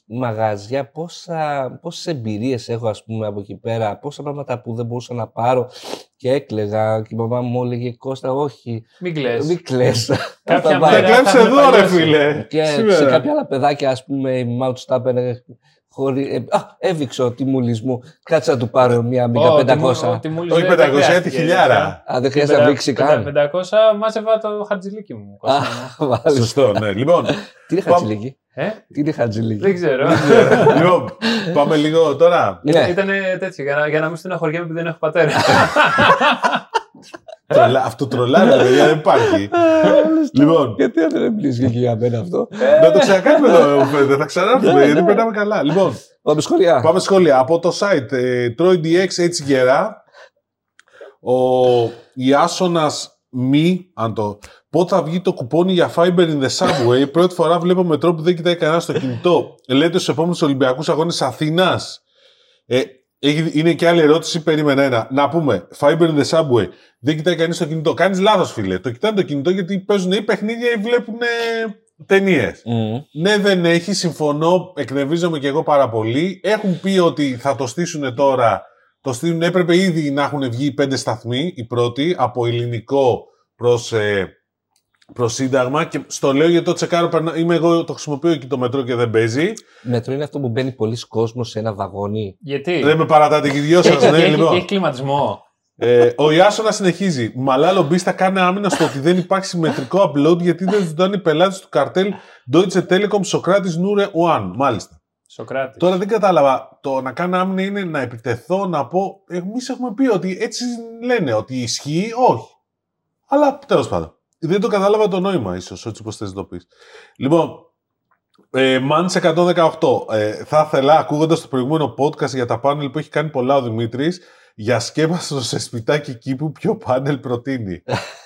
μαγαζιά, πόσα... πόσες εμπειρίες έχω, ας πούμε, από εκεί πέρα, πόσα πράγματα που δεν μπορούσα να πάρω και έκλαιγα και η μαμά μου έλεγε «Κώστα, όχι, μην κλαις, μην κλαις». Κάποια μέρα κλέψε εδώ, ρε φίλε. Και σήμερα. Σε κάποια άλλα παιδάκια, ας πούμε, η μαμά του τα πένε, χωρί... Α, έβηξω τιμουλισμού, κάτσε να του πάρω μία μήκα oh, πεντακόσια. Όχι τιμου... πεντακόσια, τη χιλιάρα. Α, δεν χρειάζεται να βήξει καν. πεντακόσια, μάζευα το χαρτζηλίκι μου. Σωστό, ναι. Λοιπόν. Τι είναι χαρτζηλίκι? Ε? Τι είναι χαρτζηλίκι? Δεν ξέρω. Λοιπόν, πάμε λίγο τώρα. Ήτανε τέτοιο, για να μην στεναχωριέμαι επειδή δεν έχω πατέρα. Αυτό τρολάρει, παιδιά, δεν υπάρχει. Λοιπόν. Γιατί δεν εμπλήσει και για μένα αυτό. Να το ξανακάνουμε εδώ, φαίνεται. Θα ξανάρθουμε, γιατί περνάμε καλά. Λοιπόν. Πάμε σχόλια. Πάμε σχόλια. Από το site Troy ντι εξ, έτσι γερά. Ο Ιάσονας μη, αν το... Πότε θα βγει το κουπόνι για Fiber in the Subway? Πρώτη φορά βλέπω μετρό που δεν κοιτάει κανένα στο κινητό. Λέτε στους επόμενους Ολυμπιακούς Αγώνες Αθήνας. Ε, είναι και άλλη ερώτηση, περίμενα ένα. Να πούμε, Fiber in the Subway. Δεν κοιτάει κανείς στο κινητό. Κάνεις λάθος, φίλε. Το κοιτάνε το κινητό γιατί παίζουν ή παιχνίδια ή βλέπουν ταινίες. Mm. Ναι, δεν έχει, συμφωνώ, εκνευρίζομαι και εγώ πάρα πολύ. Έχουν πει ότι θα το στήσουν τώρα. Το στήσουν, έπρεπε ήδη να έχουν βγει πέντε σταθμοί, οι πρώτοι, από ελληνικό προς, ε, προς Σύνταγμα. Και στο λέω γιατί το τσεκάρω, είμαι εγώ, το χρησιμοποιώ εκεί το μετρό και δεν παίζει. Μετρό είναι αυτό που μπαίνει πολλοί κόσμος σε ένα βαγόνι. Γιατί? Δεν με παρατάτε, κυρίως σας, ναι, λοιπόν. Έχει, έχει κλιματισμό. Ε, ο Ιάσονα συνεχίζει. Μαλά λομπίστα κάνει άμυνα στο ότι δεν υπάρχει συμμετρικό upload γιατί δεν ζητάνε οι πελάτες του καρτέλ Deutsche Telekom Σοκράτης Νούρε Ουάν. Μάλιστα. Σοκράτη. Τώρα δεν κατάλαβα. Το να κάνω άμυνα είναι να επιτεθώ, να πω. Εμείς έχουμε πει ότι έτσι λένε, ότι ισχύει, όχι. Αλλά τέλος πάντων. Δεν το κατάλαβα το νόημα, ίσως, έτσι όπως θες να το πεις. Λοιπόν, ε, Μάνς εκατόν δεκαοκτώ. Ε, θα ήθελα, ακούγοντας το προηγούμενο podcast για τα πάνελ που έχει κάνει πολλά ο Δημήτρης, για σκέπαστο σε σπιτάκι κήπου, ποιο πάνελ προτείνει?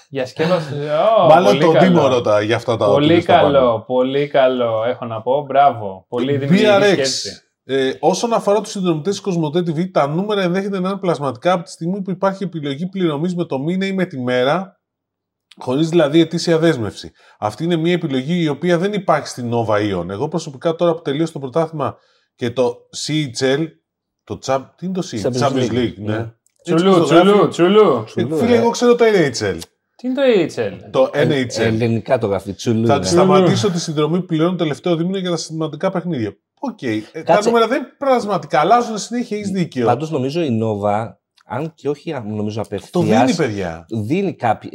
Για σκέπαστο. Oh, μάλλον τον Τίμο ρωτά για αυτά τα πολύ οτιλίστα, καλό, πάνελ. Πολύ καλό, έχω να πω. Μπράβο. Πολύ δημιουργική σκέψη. Ε, όσον αφορά τους συνδρομητές της Κοσμοτέ τι βι, τα νούμερα ενδέχεται να είναι πλασματικά από τη στιγμή που υπάρχει επιλογή πληρωμής με το μήνα ή με τη μέρα, χωρίς δηλαδή ετήσια δέσμευση. Αυτή είναι μια επιλογή η οποία δεν υπάρχει στην Nova Ion. Εγώ προσωπικά τώρα που τελείωσα το πρωτάθλημα και το σι εϊτς ελ. Το τσάμπ, τι είναι το C, Champions League, ναι. Τσουλού, τσουλού, τσουλού. Φίλε, εγώ ξέρω το εν έιτς ελ. Τι είναι το εν έιτς ελ? Το εν έιτς ελ. Ελληνικά το γράφει, τσουλού. Θα σταματήσω τη συνδρομή που πληρώνω το τελευταίο δίμηνο για τα συστηματικά παιχνίδια. Οκ. Τα νούμερα δεν πραγματικά αλλάζουν συνέχεια, έχεις δίκιο. Πάντως νομίζω η Nova, αν και όχι νομίζω απευθείας. Το δίνει, παιδιά. Δίνει κάποιοι.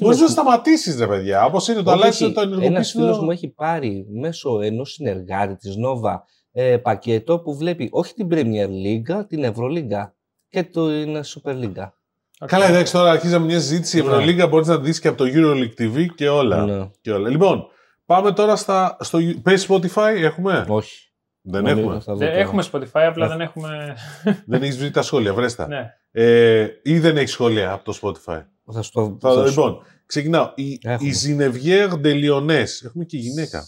Μπορεί να σταματήσει, ρε παιδιά. Όπως είναι το αλλάζει το ενεργοποιητικό. Ένας φίλος μου έχει πάρει μέσω ενός συνεργάτη της Nova πακέτο που βλέπει όχι την Premier League, την EuroLeague και την Super League. Καλά, εντάξει, τώρα αρχίζαμε μια συζήτηση. Η EuroLeague μπορείς να τη δεις και από το EuroLeague τι βι και όλα. Και όλα. Λοιπόν, πάμε τώρα στα, στο. Πες Spotify, έχουμε? Όχι. Δεν έχουμε. Έχουμε Spotify, απλά δεν έχουμε. Δεν έχεις βρει τα σχόλια, βρέστα. Ή δεν έχεις σχόλια από το Spotify. Λοιπόν, ξεκινάω. Η Ζινεβιέρ Ντελιονές. Έχουμε και γυναίκα.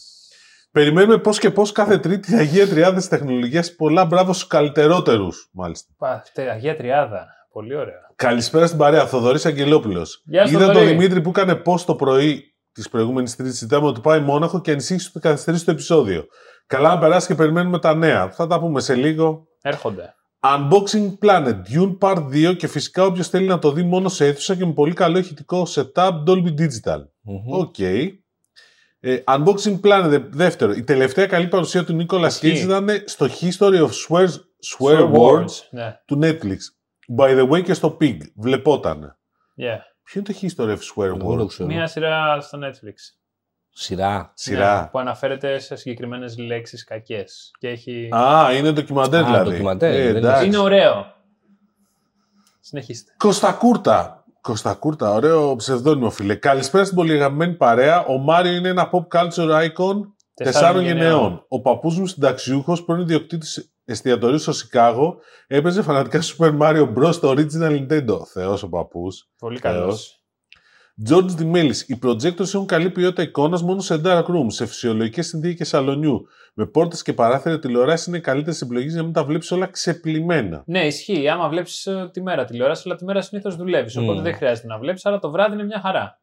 Περιμένουμε πώς και πώς κάθε Τρίτη η Αγία Τριάδα της τεχνολογίας. Πολλά μπράβο στους καλύτερότερους, μάλιστα. Πα, Αγία Τριάδα. Πολύ ωραία. Καλησπέρα στην παρέα. Θοδωρής Αγγελόπουλος. Είδα τον Δημήτρη που έκανε πώς το πρωί της προηγούμενης Τρίτης. Συντάμε ότι πάει Μόναχο και ανησύχησε ότι καθυστερήσει το επεισόδιο. Καλά να περάσει και περιμένουμε τα νέα. Θα τα πούμε σε λίγο. Έρχονται. Unboxing Planet, Dune Part δύο και φυσικά όποιος θέλει να το δει μόνο σε αίθουσα και με πολύ καλό ηχητικό setup Dolby Digital. Οκ. Mm-hmm. Okay. Ε, Unboxing Planet, δεύτερο. Η τελευταία καλή παρουσία του Νίκολα Κέιτς ήταν στο History of Swear, Swear, Swear Words, yeah, του Netflix. By the way και στο Pig. Βλεπότανε. Yeah. Ποιο είναι το History of Swear Words? Μία σειρά στο Netflix. Σειρά. σειρά. Ναι, που αναφέρεται σε συγκεκριμένες λέξεις κακές. Και έχει... Α, είναι ντοκιμαντέρ δηλαδή. Ντοκιμαντέρ, ε, είναι, είναι ωραίο. Συνεχίστε. Κωστακούρτα. Κωστακούρτα, ωραίο ψευδόνυμο, φίλε. Καλησπέρα στην πολυγαμμένη παρέα. Ο Μάριο είναι ένα pop culture icon τεσσάρων γενεών. Ο παππούς μου συνταξιούχος, πρώην ιδιοκτήτης εστιατορίου στο Σικάγο, έπαιζε φανατικά Super Mario Bros. Στο Original Nintendo. Θεός ο παππούς. Πολύ καλός. George Dimelis. Οι projectors έχουν καλή ποιότητα εικόνας μόνο σε dark room, σε φυσιολογικές συνθήκες σαλονιού. Με πόρτες και παράθυρα τηλεοράση είναι καλύτερες επιλογές για να μην τα βλέπεις όλα ξεπλημμένα. Ναι, ισχύει. Άμα βλέπεις τη μέρα τηλεόραση, αλλά τη μέρα συνήθως δουλεύεις. Οπότε mm. δεν χρειάζεται να βλέπεις, αλλά το βράδυ είναι μια χαρά.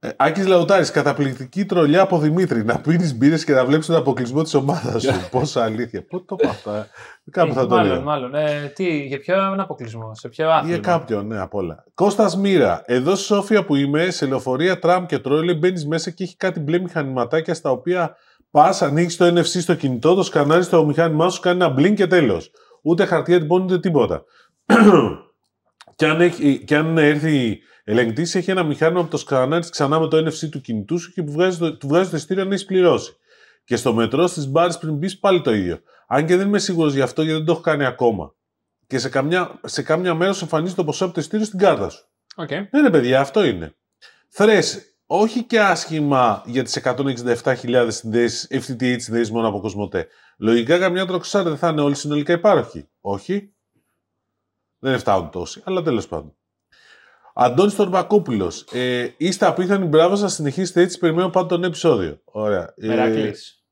Ε, Άκης Λαουτάρης. Καταπληκτική τρολιά από Δημήτρη. Να πίνεις μπύρες και να βλέπεις τον αποκλεισμό της ομάδας σου. Πόσα αλήθεια. Πού το είπα αυτό, ε? Κάπου θα το λέω. Μάλλον, μάλλον. Ε, τι, για ποιον αποκλεισμό, σε ποιο άθλημα? Για κάποιον, ναι, απ' όλα. Κώστας Μοίρα. Εδώ στη Σόφια που είμαι, σε λεωφορεία, τραμ και τρόλε, μπαίνεις μέσα και έχει κάτι μπλε μηχανηματάκια στα οποία πας, ανοίγεις το εν εφ σι στο κινητό, το σκανάρεις το μηχάνημά σου, κάνει ένα μπλίνκ και τέλος. Ούτε χαρτιά τυπώνει ούτε τίποτα. Και αν, έχει, και αν έρθει ελεγκτής, έχει ένα μηχάνημα που το σκανάρεις ξανά με το εν εφ σι του κινητού σου και που βγάζει το, του βγάζει το ειστήριο αν έχεις πληρώσει. Και στο μετρό, στις μπάρες πριν μπεις, πάλι το ίδιο. Αν και δεν είμαι σίγουρος γι' αυτό, γιατί δεν το έχω κάνει ακόμα. Και σε καμιά, σε καμιά μέρα σου εμφανίζει το ποσό από το ειστήριο στην κάρτα σου. Okay. Ναι, ρε παιδιά, αυτό είναι. Θρες, όχι και άσχημα για τις εκατόν εξήντα επτά χιλιάδες συνδέσεις, εφ τι τι έιτς συνδέσεις μόνο από Κοσμοτέ. Λογικά καμιά τροξάρα δεν θα είναι όλοι συνολικά υπάροχοι. Όχι. Δεν φτάνουν τόσοι, αλλά τέλος πάντων. Αντώνης Τορμακόπουλος, ε, είστε απίθανοι, μπράβο σας, συνεχίστε έτσι, περιμένω πάντα τον επεισόδιο. Ωραία. Μερακλής.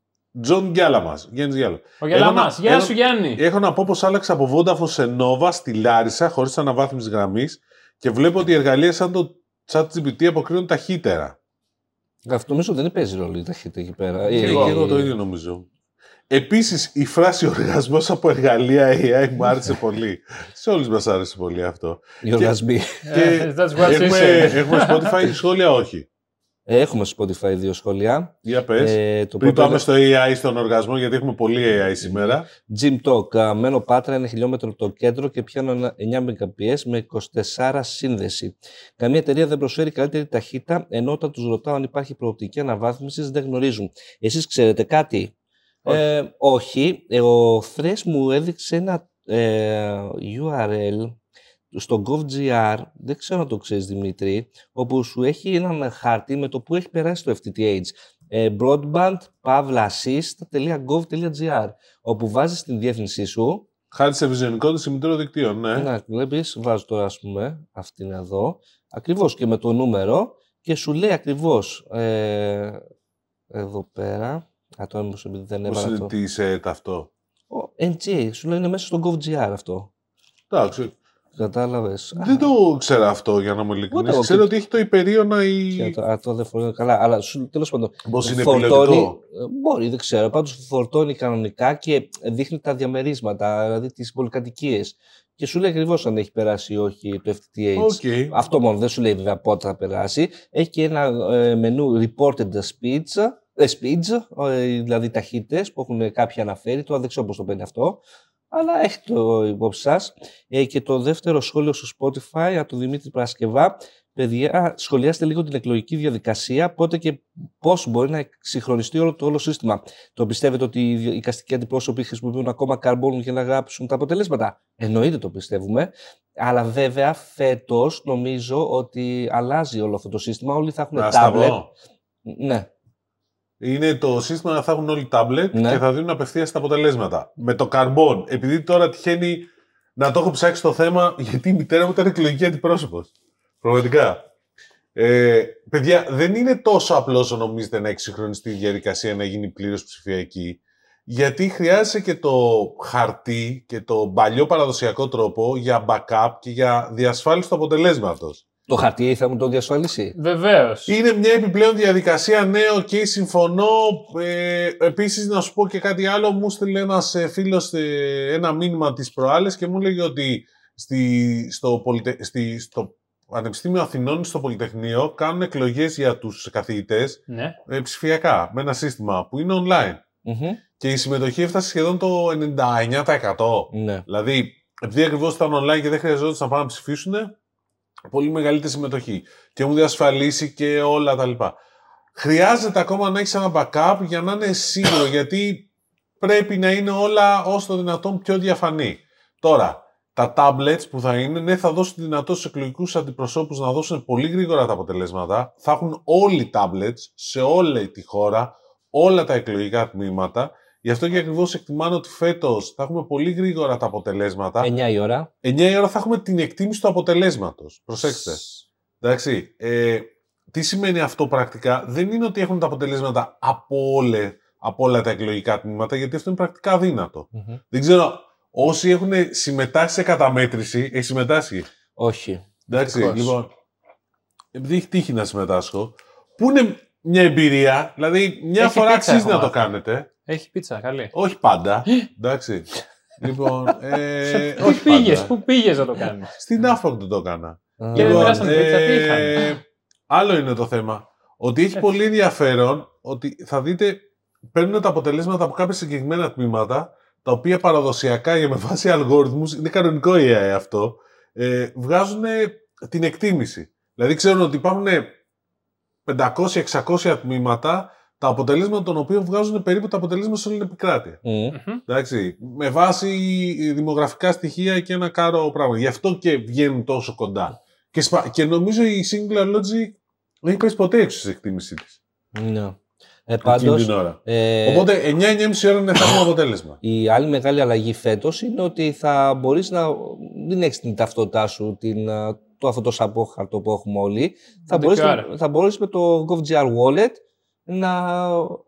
Τζον Γκιάλαμας, Γιάννης Γκιάλαμας. Ο Γκιάλαμας, γεια σου Γιάννη. Έχω να πω πως άλλαξα από Vodafone σε Nova στη Λάρισα, χωρίς αναβάθμιση γραμμής, και βλέπω ότι οι εργαλεία σαν το ChatGPT αποκρίνουν ταχύτερα. Αυτό νομίζω δεν παίζει ρόλο η ταχύτητα εκεί πέρα. Και εγώ, εγώ το ίδιο νομίζω. Επίσης, η φράση «οργασμός από εργαλεία έι άι» μου άρεσε πολύ. Σε όλους μας άρεσε πολύ αυτό. Οι οργασμοί. Έχουμε Spotify, σχόλια όχι. Έχουμε Spotify δύο σχόλια. Για πες. Ε, το Πριν πάμε στο έι άι, στον οργασμό, γιατί έχουμε πολύ έι άι σήμερα. Gym Talk. Μένω Πάτρα, ένα χιλιόμετρο από το κέντρο και πιάνω εννιά Mbps με είκοσι τέσσερα σύνδεση. Καμία εταιρεία δεν προσφέρει καλύτερη ταχύτητα, ενώ όταν τους ρωτάω αν υπάρχει προοπτική αναβάθμισης, δεν γνωρίζουν. Εσείς ξέρετε κάτι? Όχι. Ε, όχι. Ο Θρες μου έδειξε ένα ε, γιου αρ ελ στο Gov.gr, δεν ξέρω αν το ξέρεις Δημήτρη, όπου σου έχει έναν χάρτη με το που έχει περάσει το εφ τι τι έιτς. Ε, broadband παύλα assist τελεία gov.gr, όπου βάζεις την διεύθυνσή σου. Χάρη σε βιζιονικότητα συμμετρών δικτύων, ναι. Να, βλέπεις, βάζω τώρα ας πούμε αυτήν εδώ, ακριβώς και με το νούμερο, και σου λέει ακριβώς ε, εδώ πέρα. Πώς είναι τι είσαι αυτό? εν τζι, σου λέει είναι μέσα στο Gov.gr αυτό. Εντάξει. Κατάλαβες. Δεν το ξέρω αυτό, για να είμαι ειλικρινής. Ξέρω ότι έχει το υπερίωνα ή... Α, το δεν φορτώνει καλά, αλλά τέλος πάντων... Πώς είναι επιλογικό? Μπορεί, δεν ξέρω. Πάντως φορτώνει κανονικά και δείχνει τα διαμερίσματα, δηλαδή τις πολυκατοικίες. Και σου λέει ακριβώς αν έχει περάσει ή όχι το εφ τι τι έιτς. Okay. Αυτό μόνο, δεν σου λέει βέβαια πότε θα περάσει. Έχει και ένα ε, μενού reported speech. Speeds, δηλαδή ταχύτητες που έχουν κάποιοι αναφέρει, τώρα δεν ξέρω πώς το παίρνει αυτό, αλλά έχει το υπόψη σας. Ε, και το δεύτερο σχόλιο στο Spotify από τον Δημήτρη Πρασκευά. Παιδιά, σχολιάστε λίγο την εκλογική διαδικασία, πότε και πώς μπορεί να συγχρονιστεί όλο το όλο σύστημα. Το πιστεύετε ότι οι δικαστικοί αντιπρόσωποι χρησιμοποιούν ακόμα καρμπόνου για να γράψουν τα αποτελέσματα? Εννοείται το πιστεύουμε. Αλλά βέβαια φέτος νομίζω ότι αλλάζει όλο αυτό το σύστημα. Όλοι θα έχουν τάμπλετ. Ναι. Είναι το σύστημα να θα έχουν όλοι τάμπλετ, ναι, και θα δίνουν απευθείας τα αποτελέσματα. Με το καρμπόν, επειδή τώρα τυχαίνει να το έχω ψάξει το θέμα, γιατί η μητέρα μου ήταν εκλογική αντιπρόσωπος. Πραγματικά. Ε, παιδιά, δεν είναι τόσο απλό όσο νομίζετε να εξυγχρονιστεί η διαδικασία, να γίνει πλήρως ψηφιακή. Γιατί χρειάζεται και το χαρτί και το παλιό παραδοσιακό τρόπο για backup και για διασφάλιση του αποτελέσματος. Το χαρτί θα μου το διασφαλίσει. Βεβαίως. Είναι μια επιπλέον διαδικασία, ναι, οκ, okay, συμφωνώ. Ε, επίσης, να σου πω και κάτι άλλο. Μου στείλε ένας φίλος ένα μήνυμα τις προάλλες και μου λέγει ότι στη, στο, πολυτε, στη, στο Πανεπιστήμιο Αθηνών, στο Πολυτεχνείο, κάνουν εκλογές για τους καθηγητές, ναι, ε, ψηφιακά, με ένα σύστημα που είναι online. Mm-hmm. Και η συμμετοχή έφτασε σχεδόν το ενενήντα εννιά τοις εκατό. Ναι. Δηλαδή, επειδή ακριβώς ήταν online και δεν χρειαζόταν να πάνε να ψηφίσουν, πολύ μεγαλύτερη συμμετοχή και μου διασφαλίσει και όλα τα λοιπά. Χρειάζεται ακόμα να έχεις ένα backup για να είναι σίγουρο, γιατί πρέπει να είναι όλα ως το δυνατόν πιο διαφανή. Τώρα, τα tablets που θα είναι, ναι, θα δώσουν τη δυνατότητα στους εκλογικούς αντιπροσώπους να δώσουν πολύ γρήγορα τα αποτελέσματα. Θα έχουν όλοι tablets σε όλη τη χώρα, όλα τα εκλογικά τμήματα. Γι' αυτό και ακριβώς εκτιμάνε ότι φέτος θα έχουμε πολύ γρήγορα τα αποτελέσματα. εννιά η ώρα. εννιά η ώρα θα έχουμε την εκτίμηση του αποτελέσματος. Προσέξτε. Εντάξει. Ε, τι σημαίνει αυτό πρακτικά? Δεν είναι ότι έχουν τα αποτελέσματα από, όλε, από όλα τα εκλογικά τμήματα, γιατί αυτό είναι πρακτικά αδύνατο. Mm-hmm. Δεν ξέρω, όσοι έχουν συμμετάσχει σε καταμέτρηση, έχει συμμετάσχει? Όχι. Εντάξει. Ευτυχώς. Λοιπόν, επειδή έχει τύχει να συμμετάσχω, που είναι μια εμπειρία, δηλαδή μια έχει φορά αξίζει να το κάνετε. Έχει πίτσα, καλή. Όχι πάντα. Εντάξει. Λοιπόν. Ε, πού πήγες, πού πήγες να το κάνεις? Στην Άφρον το το έκανα. Και δεν πέρασαν πίτσα, τι είχαν. Άλλο είναι το θέμα. Ότι έχει πολύ ενδιαφέρον ότι θα δείτε, παίρνουν τα αποτελέσματα από κάποια συγκεκριμένα τμήματα, τα οποία παραδοσιακά και με βάση αλγόριθμους, είναι κανονικό έι άι αυτό, ε, βγάζουν την εκτίμηση. Δηλαδή ξέρουν ότι υπάρχουν πεντακόσια εξακόσια τμήματα, τα αποτελέσματα των οποίων βγάζουν περίπου τα αποτελέσματα σε όλη την επικράτεια. Mm-hmm. Εντάξει, με βάση δημογραφικά στοιχεία και ένα κάρο πράγμα. Γι' αυτό και βγαίνουν τόσο κοντά. Και, σπα... και νομίζω η Singular Logic δεν έχει πέσει ποτέ έξω στην εκτίμησή της. Ναι. Ε, πάντως, ε... Οπότε εννιά με εννιά και μισή ώρα είναι θαύμα αποτέλεσμα. Η άλλη μεγάλη αλλαγή φέτος είναι ότι θα μπορείς να μην έχεις την ταυτότητά σου, την, το, αυτό το σαπόχαρτο που έχουμε όλοι, θα μπορείς, να, θα μπορείς με το Gov.gr Wallet να,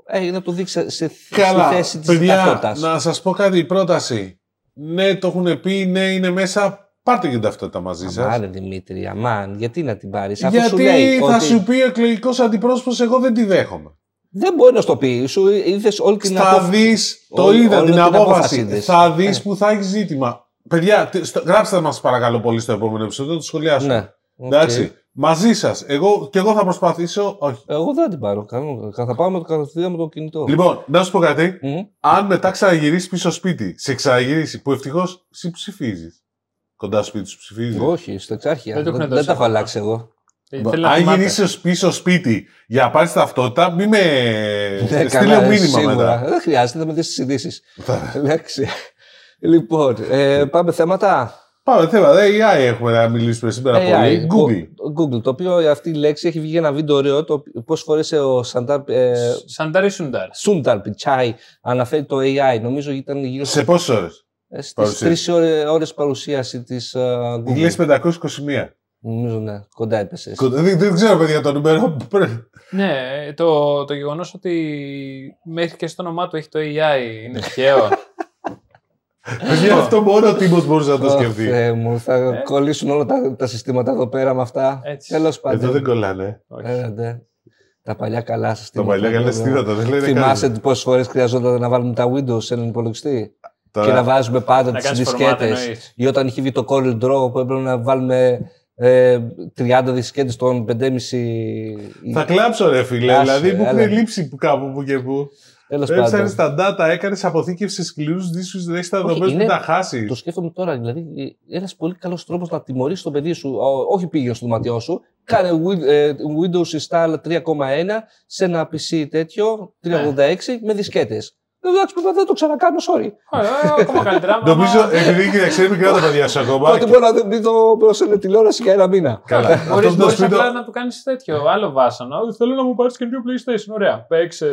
ε, να το δείξει σε, καλά, στη θέση της ταυτότητας. Να σας πω κάτι, η πρόταση. Ναι, το έχουν πει, ναι, είναι μέσα. Πάρτε και την ταυτότητα μαζί αμάν, σας. Πάρε Δημήτρη, αμάν, γιατί να την πάρεις. Γιατί σου λέει θα ότι... σου πει ο εκλογικός αντιπρόσωπος, εγώ δεν τη δέχομαι. Δεν μπορεί να στο πει. Σου είδες όλη την απόφαση. Θα απο... δεις, το ό, είδα την απόφαση. Θα δεις ε. που θα έχει ζήτημα. Παιδιά, γράψτε μας παρακαλώ πολύ στο επόμενο επεισόδιο, το σχολιάσουμε. Ναι. Εντάξει. Okay. Μαζί σας. Εγώ και εγώ θα προσπαθήσω. Όχι. Εγώ δεν την πάρω. Θα πάω με το κατευθείαν με το κινητό. Λοιπόν, να σου πω κάτι. Mm-hmm. Αν μετά ξαναγυρίσει πίσω σπίτι, σε ξαναγυρίσει που ευτυχώς συμψηφίζει. Κοντά σπίτι σου ψηφίζει. Όχι, στο εξάρχεια. Δεν, δεν, δεν τα έχω αλλάξει εγώ. Αν γυρίσει πίσω σπίτι για να πάρει ταυτότητα, μην με. Ναι, στείλε μήνυμα σίγουρα. Μετά. Δεν χρειάζεται, θα με δει τι ειδήσει. Εντάξει. Λοιπόν, ε, πάμε θέματα. Πάμε θέματα. έι άι έχουμε να μιλήσουμε σήμερα πολύ. Google. Google. Το οποίο αυτή η λέξη έχει βγει ένα βίντεο ωραίο. Πώς φορέσε ο Σαντάρ. Σαντάρ ή Σούνταρ. Σούνταρ Πιτσάι αναφέρει το έι άι. Νομίζω ήταν γύρω. Σε πόσες ώρες. Στις τρεις ώρες παρουσίαση της uh, Google. Ήλες πεντακόσια είκοσι ένα. Νομίζω ναι, κοντά έπεσε. Δεν, δεν ξέρω παιδιά το νούμερο. Ναι, το, το γεγονός ότι μέχρι και στο όνομά του έχει το έι άι είναι τυχαίο. Γι' αυτό μόνο ο Τίμος μπορούσε να το σκεφτεί. Θεέ μου, θα ε? κολλήσουν όλα τα, τα συστήματα εδώ πέρα με αυτά. Τέλος πάντων. Εδώ δεν κολλάνε. Τα παλιά καλά συστήματα. Τα παλιά καλά συστήματα. Θυμάσαι πόσες φορές χρειαζόταν να βάλουμε τα Windows σε έναν υπολογιστή. Τώρα, και να βάζουμε πάντα τις δισκέτες. Ή όταν είχε βγει το Corel Draw που έπρεπε να βάλουμε ε, τριάντα δισκέτες των πεντέμισι. Θα κλάψω ρε φίλε, Άσαι, δηλαδή μου έχουν λείψει κάπου που και που. Έψαρες τα data, έκανες αποθήκευση σε σκληρούς δίσκους, δεν έχεις τα δεδομένα που τα χάσεις. Το σκέφτομαι τώρα, δηλαδή ένας πολύ καλός τρόπος να τιμωρήσεις το παιδί σου, όχι πήγαινε στο δωμάτιό σου, κάνε Windows Install τρία κόμμα ένα σε ένα πι σι τέτοιο, τριακόσια ογδόντα έξι με δισκέτες. Εντάξει, δεν το ξανακάνω, sorry. Ακόμα καλύτερα. Νομίζω επειδή ξέρει μικρά τα παιδιά σου ακόμα. Τότε μπορεί να μην το προσέλε τηλεόραση για ένα μήνα. Καλά. Μπορείς απλά να του κάνεις τέτοιο άλλο βάσανο. Θέλω να μου πάρεις καινούριο PlayStation. Ωραία. Παίξε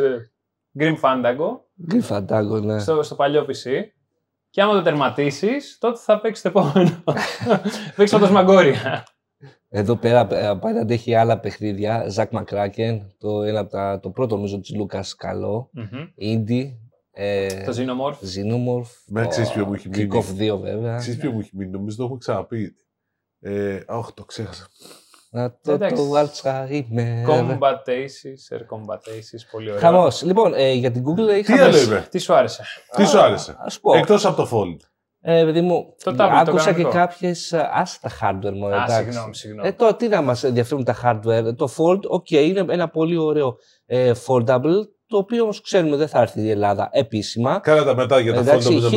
Grim Fandango. Grim Fandango, ναι. Στο παλιό πι σι. Και άμα το τερματίσεις, τότε θα παίξεις το επόμενο. Παίξεις όντως μαγκόρια. Εδώ πέρα απέναντι έχει άλλα παιχνίδια. Ζακ Μακράκεν, το πρώτο νομίζω τη Λούκα Καλό. Ιντι. Ε, το Xenomorph. Xenomorph. Oh, ξέρεις ποιο μου έχει μείνει. Kick Off δύο βέβαια. Ξέρεις ποιο μου έχει μείνει. Νομίζω το έχουμε ξαναπεί. Ε, όχι, το ξέχασα. Να το βάλτσα είμαι. Combat Aces, Air Combat Aces. Πολύ ωραία. Χαμός. Λοιπόν, ε, για την Google έχει χαμός. Τι σου άρεσε. Τι σου άρεσε. Ας πω. Εκτός από το Fold. Ε, παιδί μου, άκουσα και κάποιες. Άσε τα hardware μόνο. Α, συγγνώμη, συγγνώμη. Ε, τώρα τι να μας ενδιαφέρουν τα hardware. Το Fold, οκ, okay, είναι ένα πολύ ωραίο ε, foldable. Το οποίο όμως ξέρουμε δεν θα έρθει η Ελλάδα επίσημα. Κάνα τα μετά για τα φόρμα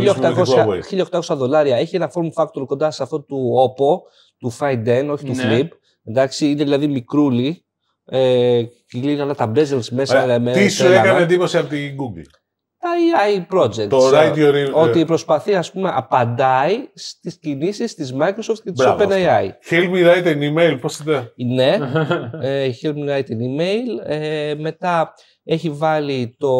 χίλια οκτακόσια δολάρια. Έχει ένα form factor κοντά σε αυτό του Oppo, του Find εν, όχι ναι. του Flip. Εντάξει, είναι δηλαδή μικρούλι. Ε, Κλείνανε τα bezels μέσα. Άρα, με, τι σου έκανε εντύπωση από την Google. Τα έι άι projects. Το right your... Ότι προσπαθεί, ας πούμε, απαντάει στις κινήσεις της Microsoft και της OpenAI. Help me write an email, πώς ήταν. Ναι, ε, help me write an email. Ε, μετά... Έχει βάλει το,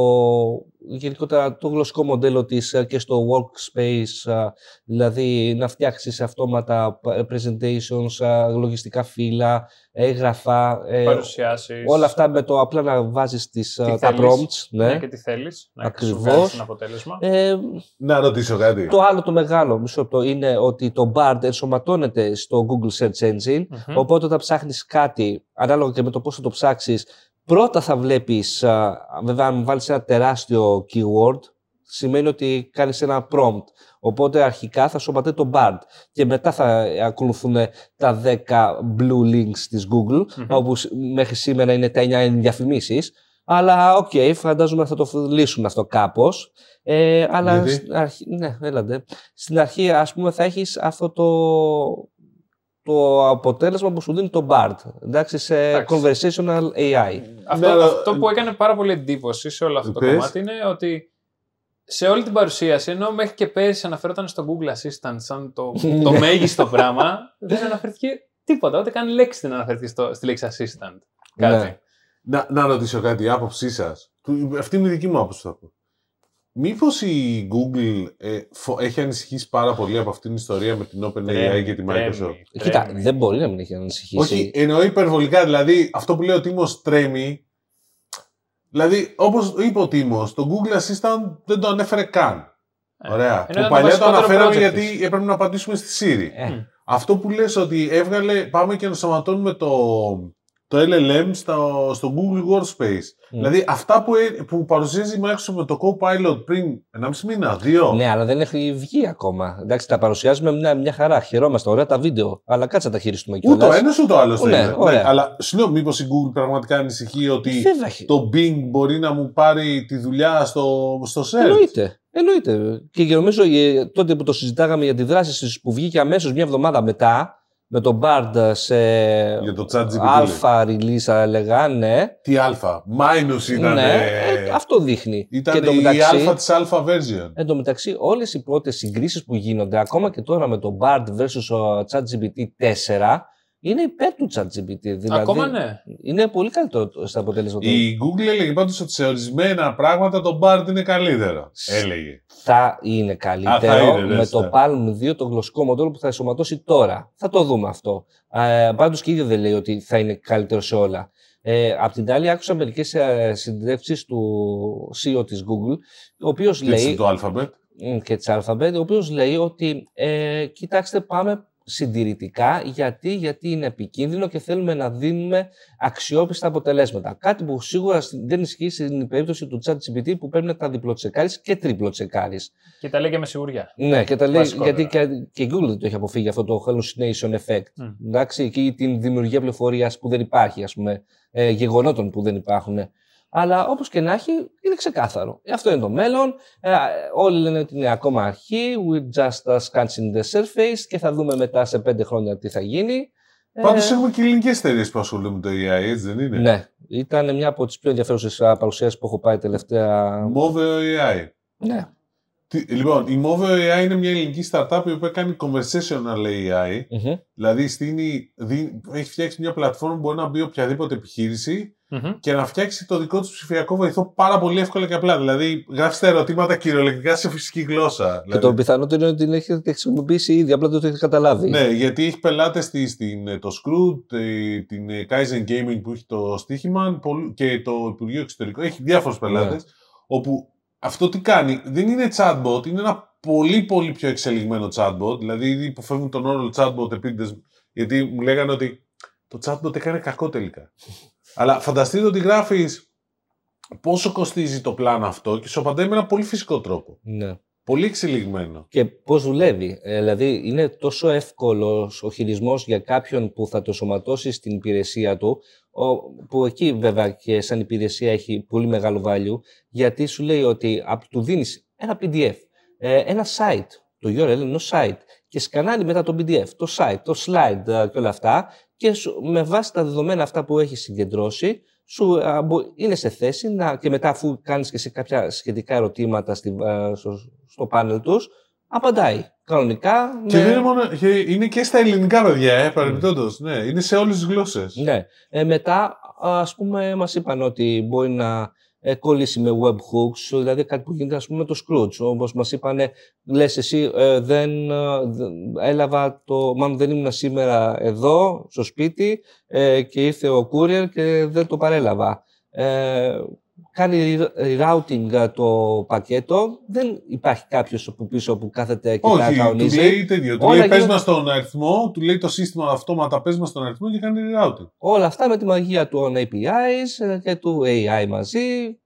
γενικότερα, το γλωσσικό μοντέλο της και στο Workspace, δηλαδή να φτιάξεις αυτόματα presentations, λογιστικά φύλλα, έγγραφα, παρουσιάσεις. Όλα αυτά με το απλά να βάζεις τις, τα θέλεις, prompts. Ναι, ναι, και τι θέλεις, να ακριβώς ένα αποτέλεσμα. Ε, να ρωτήσω κάτι. Το άλλο το μεγάλο μισό το είναι ότι το Bard ενσωματώνεται στο Google Search Engine, mm-hmm. οπότε όταν ψάχνεις κάτι, ανάλογα και με το πώς θα το ψάξεις, πρώτα θα βλέπεις, α, βέβαια αν βάλεις ένα τεράστιο keyword, σημαίνει ότι κάνεις ένα prompt. Οπότε αρχικά θα σωματεί το Bard και μετά θα ακολουθούν τα δέκα blue links της Google, mm-hmm. όπου μέχρι σήμερα είναι τα εννιά διαφημίσεις. Αλλά οκ, okay, φαντάζομαι θα το λύσουν αυτό κάπως. Ε, αλλά στην αρχή, ναι, έλατε. Στην αρχή ας πούμε θα έχεις αυτό το... το αποτέλεσμα που σου δίνει το Bard, εντάξει, σε εντάξει. conversational έι άι. Αυτό, ναι, αυτό που έκανε πάρα πολύ εντύπωση σε όλο αυτό το πες. Κομμάτι είναι ότι σε όλη την παρουσίαση, ενώ μέχρι και πέρυσι αναφερόταν στο Google Assistant σαν το, το μέγιστο πράγμα, δεν αναφερθήκε τίποτα, ούτε καν λέξη δεν αναφερθεί στο, στη λέξη Assistant. Κάτι. Ναι. Να, να ρωτήσω κάτι, η άποψή σας, αυτή είναι η δική μου άποψη θα πω. Μήπως η Google ε, φο... έχει ανησυχήσει πάρα πολύ από αυτήν την ιστορία με την OpenAI και τη Microsoft? Κοίτα, δεν μπορεί να μην έχει ανησυχήσει. Όχι, εννοώ υπερβολικά. Δηλαδή, αυτό που λέει ο Τίμος τρέμει. Δηλαδή, όπως είπε ο Τίμος, το Google Assistant δεν το ανέφερε καν. Ε, Ωραία. Το παλιά το αναφέραμε γιατί έπρεπε να απαντήσουμε στη Siri. Ε. Αυτό που λες ότι έβγαλε, πάμε και ενσωματώνουμε το, το ελ ελ εμ στο, στο Google Workspace. Mm. Δηλαδή αυτά που, που παρουσιάζει η Microsoft με το Copilot πριν ενάμιση μήνα, δύο. Ναι, αλλά δεν έχει βγει ακόμα. Εντάξει, τα παρουσιάζουμε μια, μια χαρά. Χαιρόμαστε, ωραία τα βίντεο. Αλλά κάτσε να τα χειριστούμε κιόλας. Ούτε ο ένας ούτε ο άλλος. Ναι, ναι, ναι, αλλά συγγνώμη, μήπως η Google πραγματικά ανησυχεί ότι το Bing μπορεί να μου πάρει τη δουλειά στο, στο search? Εννοείται. Εννοείται. Και νομίζω τότε που το συζητάγαμε για τη δράση που βγήκε αμέσως μια εβδομάδα μετά, με τον Bard σε αλφα release, λέγανε. Τι αλφα, minus ήταν. Ναι, ε, αυτό δείχνει. Ήταν η αλφα της αλφα version. Εν τω μεταξύ, όλες οι πρώτες συγκρίσεις που γίνονται, ακόμα και τώρα με τον Bard versus ChatGPT τέσσερα, είναι υπέρ του ChatGPT. Δηλαδή ακόμα ναι. Είναι πολύ καλύτερο στα αποτέλεσματα. Η Google έλεγε πάντως ότι σε ορισμένα πράγματα το Bard είναι καλύτερο. Έλεγε. Θα είναι καλύτερο. Α, θα είναι, με ναι, το ναι. Palm δύο, το γλωσσικό μοντέλο που θα εσωματώσει τώρα. Θα το δούμε αυτό. Ε, πάντως και ίδιο δεν λέει ότι θα είναι καλύτερο σε όλα. Ε, απ' την άλλη, άκουσα μερικές συνεντεύξεις του σι ι ο της Google, ο οποίος λέει. Το Alphabet. Και της Alphabet, ο οποίος λέει ότι ε, κοιτάξτε, πάμε συντηρητικά, γιατί, γιατί είναι επικίνδυνο και θέλουμε να δίνουμε αξιόπιστα αποτελέσματα. Κάτι που σίγουρα δεν ισχύει στην περίπτωση του ChatGPT που πρέπει να τα διπλοτσεκάρεις και τριπλοτσεκάρεις. Και τα λέει και με σιγουριά. Ναι, και τα λέει, γιατί και, και η Google το έχει αποφύγει αυτό το hallucination effect. Mm. Εντάξει, εκεί την δημιουργία πληροφορίας που δεν υπάρχει, ας πούμε, ε, γεγονότων που δεν υπάρχουν. Αλλά όπως και να έχει, είναι ξεκάθαρο. Αυτό είναι το μέλλον. Ε, όλοι λένε ότι είναι ακόμα αρχή. We're just scratching the surface και θα δούμε μετά σε πέντε χρόνια τι θα γίνει. Πάντως ε... έχουμε και ελληνικές εταιρείες που ασχολούνται με το έι άι, έτσι δεν είναι? Ναι. Ήταν μια από τις πιο ενδιαφέρουσες παρουσιάσεις που έχω πάει τελευταία. Moveo έι άι. Ναι. Τι, λοιπόν, η Moveo έι άι είναι μια ελληνική startup η οποία κάνει conversational έι άι. Mm-hmm. Δηλαδή στήνει, δι, έχει φτιάξει μια πλατφόρμα που μπορεί να μπει οποιαδήποτε επιχείρηση. Mm-hmm. Και να φτιάξει το δικό του ψηφιακό βοηθό πάρα πολύ εύκολα και απλά. Δηλαδή, γράφει τα ερωτήματα κυριολεκτικά σε φυσική γλώσσα. Και δηλαδή, το πιθανότερο είναι ότι την έχει χρησιμοποιήσει ήδη, απλά δεν το έχει καταλάβει. Ναι, γιατί έχει πελάτες το Scroot, την Kaizen Gaming που έχει το Στίχημαν και το Υπουργείο Εξωτερικών. Έχει διάφορους πελάτες. Yeah. Όπου αυτό τι κάνει, δεν είναι chatbot, είναι ένα πολύ πολύ πιο εξελιγμένο chatbot. Δηλαδή, ήδη υποφεύγουν τον όρο chatbot επίτηδες, γιατί μου λέγανε ότι το chatbot έκανε κακό τελικά. Αλλά φανταστείτε ότι γράφεις πόσο κοστίζει το πλάνο αυτό και σου απαντάει με ένα πολύ φυσικό τρόπο. Ναι. Πολύ εξελιγμένο. Και πώς δουλεύει. Ε, δηλαδή είναι τόσο εύκολος ο χειρισμός για κάποιον που θα το σωματώσει στην υπηρεσία του, που εκεί βέβαια και σαν υπηρεσία έχει πολύ μεγάλο value, γιατί σου λέει ότι του δίνεις ένα πι ντι εφ, ένα site, το γιου αρ ελ ενό site, και σκανάρει μετά το πι ντι εφ, το site, το slide και όλα αυτά, και με βάση τα δεδομένα αυτά που έχεις συγκεντρώσει, σου, α, είναι σε θέση να, και μετά αφού κάνεις και σε κάποια σχετικά ερωτήματα στη, α, στο, στο πάνελ τους, απαντάει κανονικά. Και, με... δεν είναι, μόνο, και είναι και στα ελληνικά, παιδιά, ε, παρεμπιπτόντως. Mm. Ναι, είναι σε όλες τις γλώσσες. Ναι. Ε, μετά, ας πούμε, μας είπαν ότι μπορεί να ε, κολλήσει με webhooks, δηλαδή κάτι που γίνεται, ας πούμε, το Scrooge. Όπως μας είπανε, λες εσύ, ε, δεν, ε, έλαβα το, μάλλον δεν ήμουν σήμερα εδώ, στο σπίτι, ε, και ήρθε ο courier και δεν το παρέλαβα. Ε, κάνει routing το πακέτο, δεν υπάρχει κάποιος από πίσω που κάθεται και τα καονίζει. Όχι, του λέει τέτοιο, του λέει πες μας τον αριθμό, του λέει το σύστημα αυτόματα πες μας τον αριθμό και κάνει routing. Όλα αυτά με τη μαγεία των έι πι άις και του έι άι μαζί.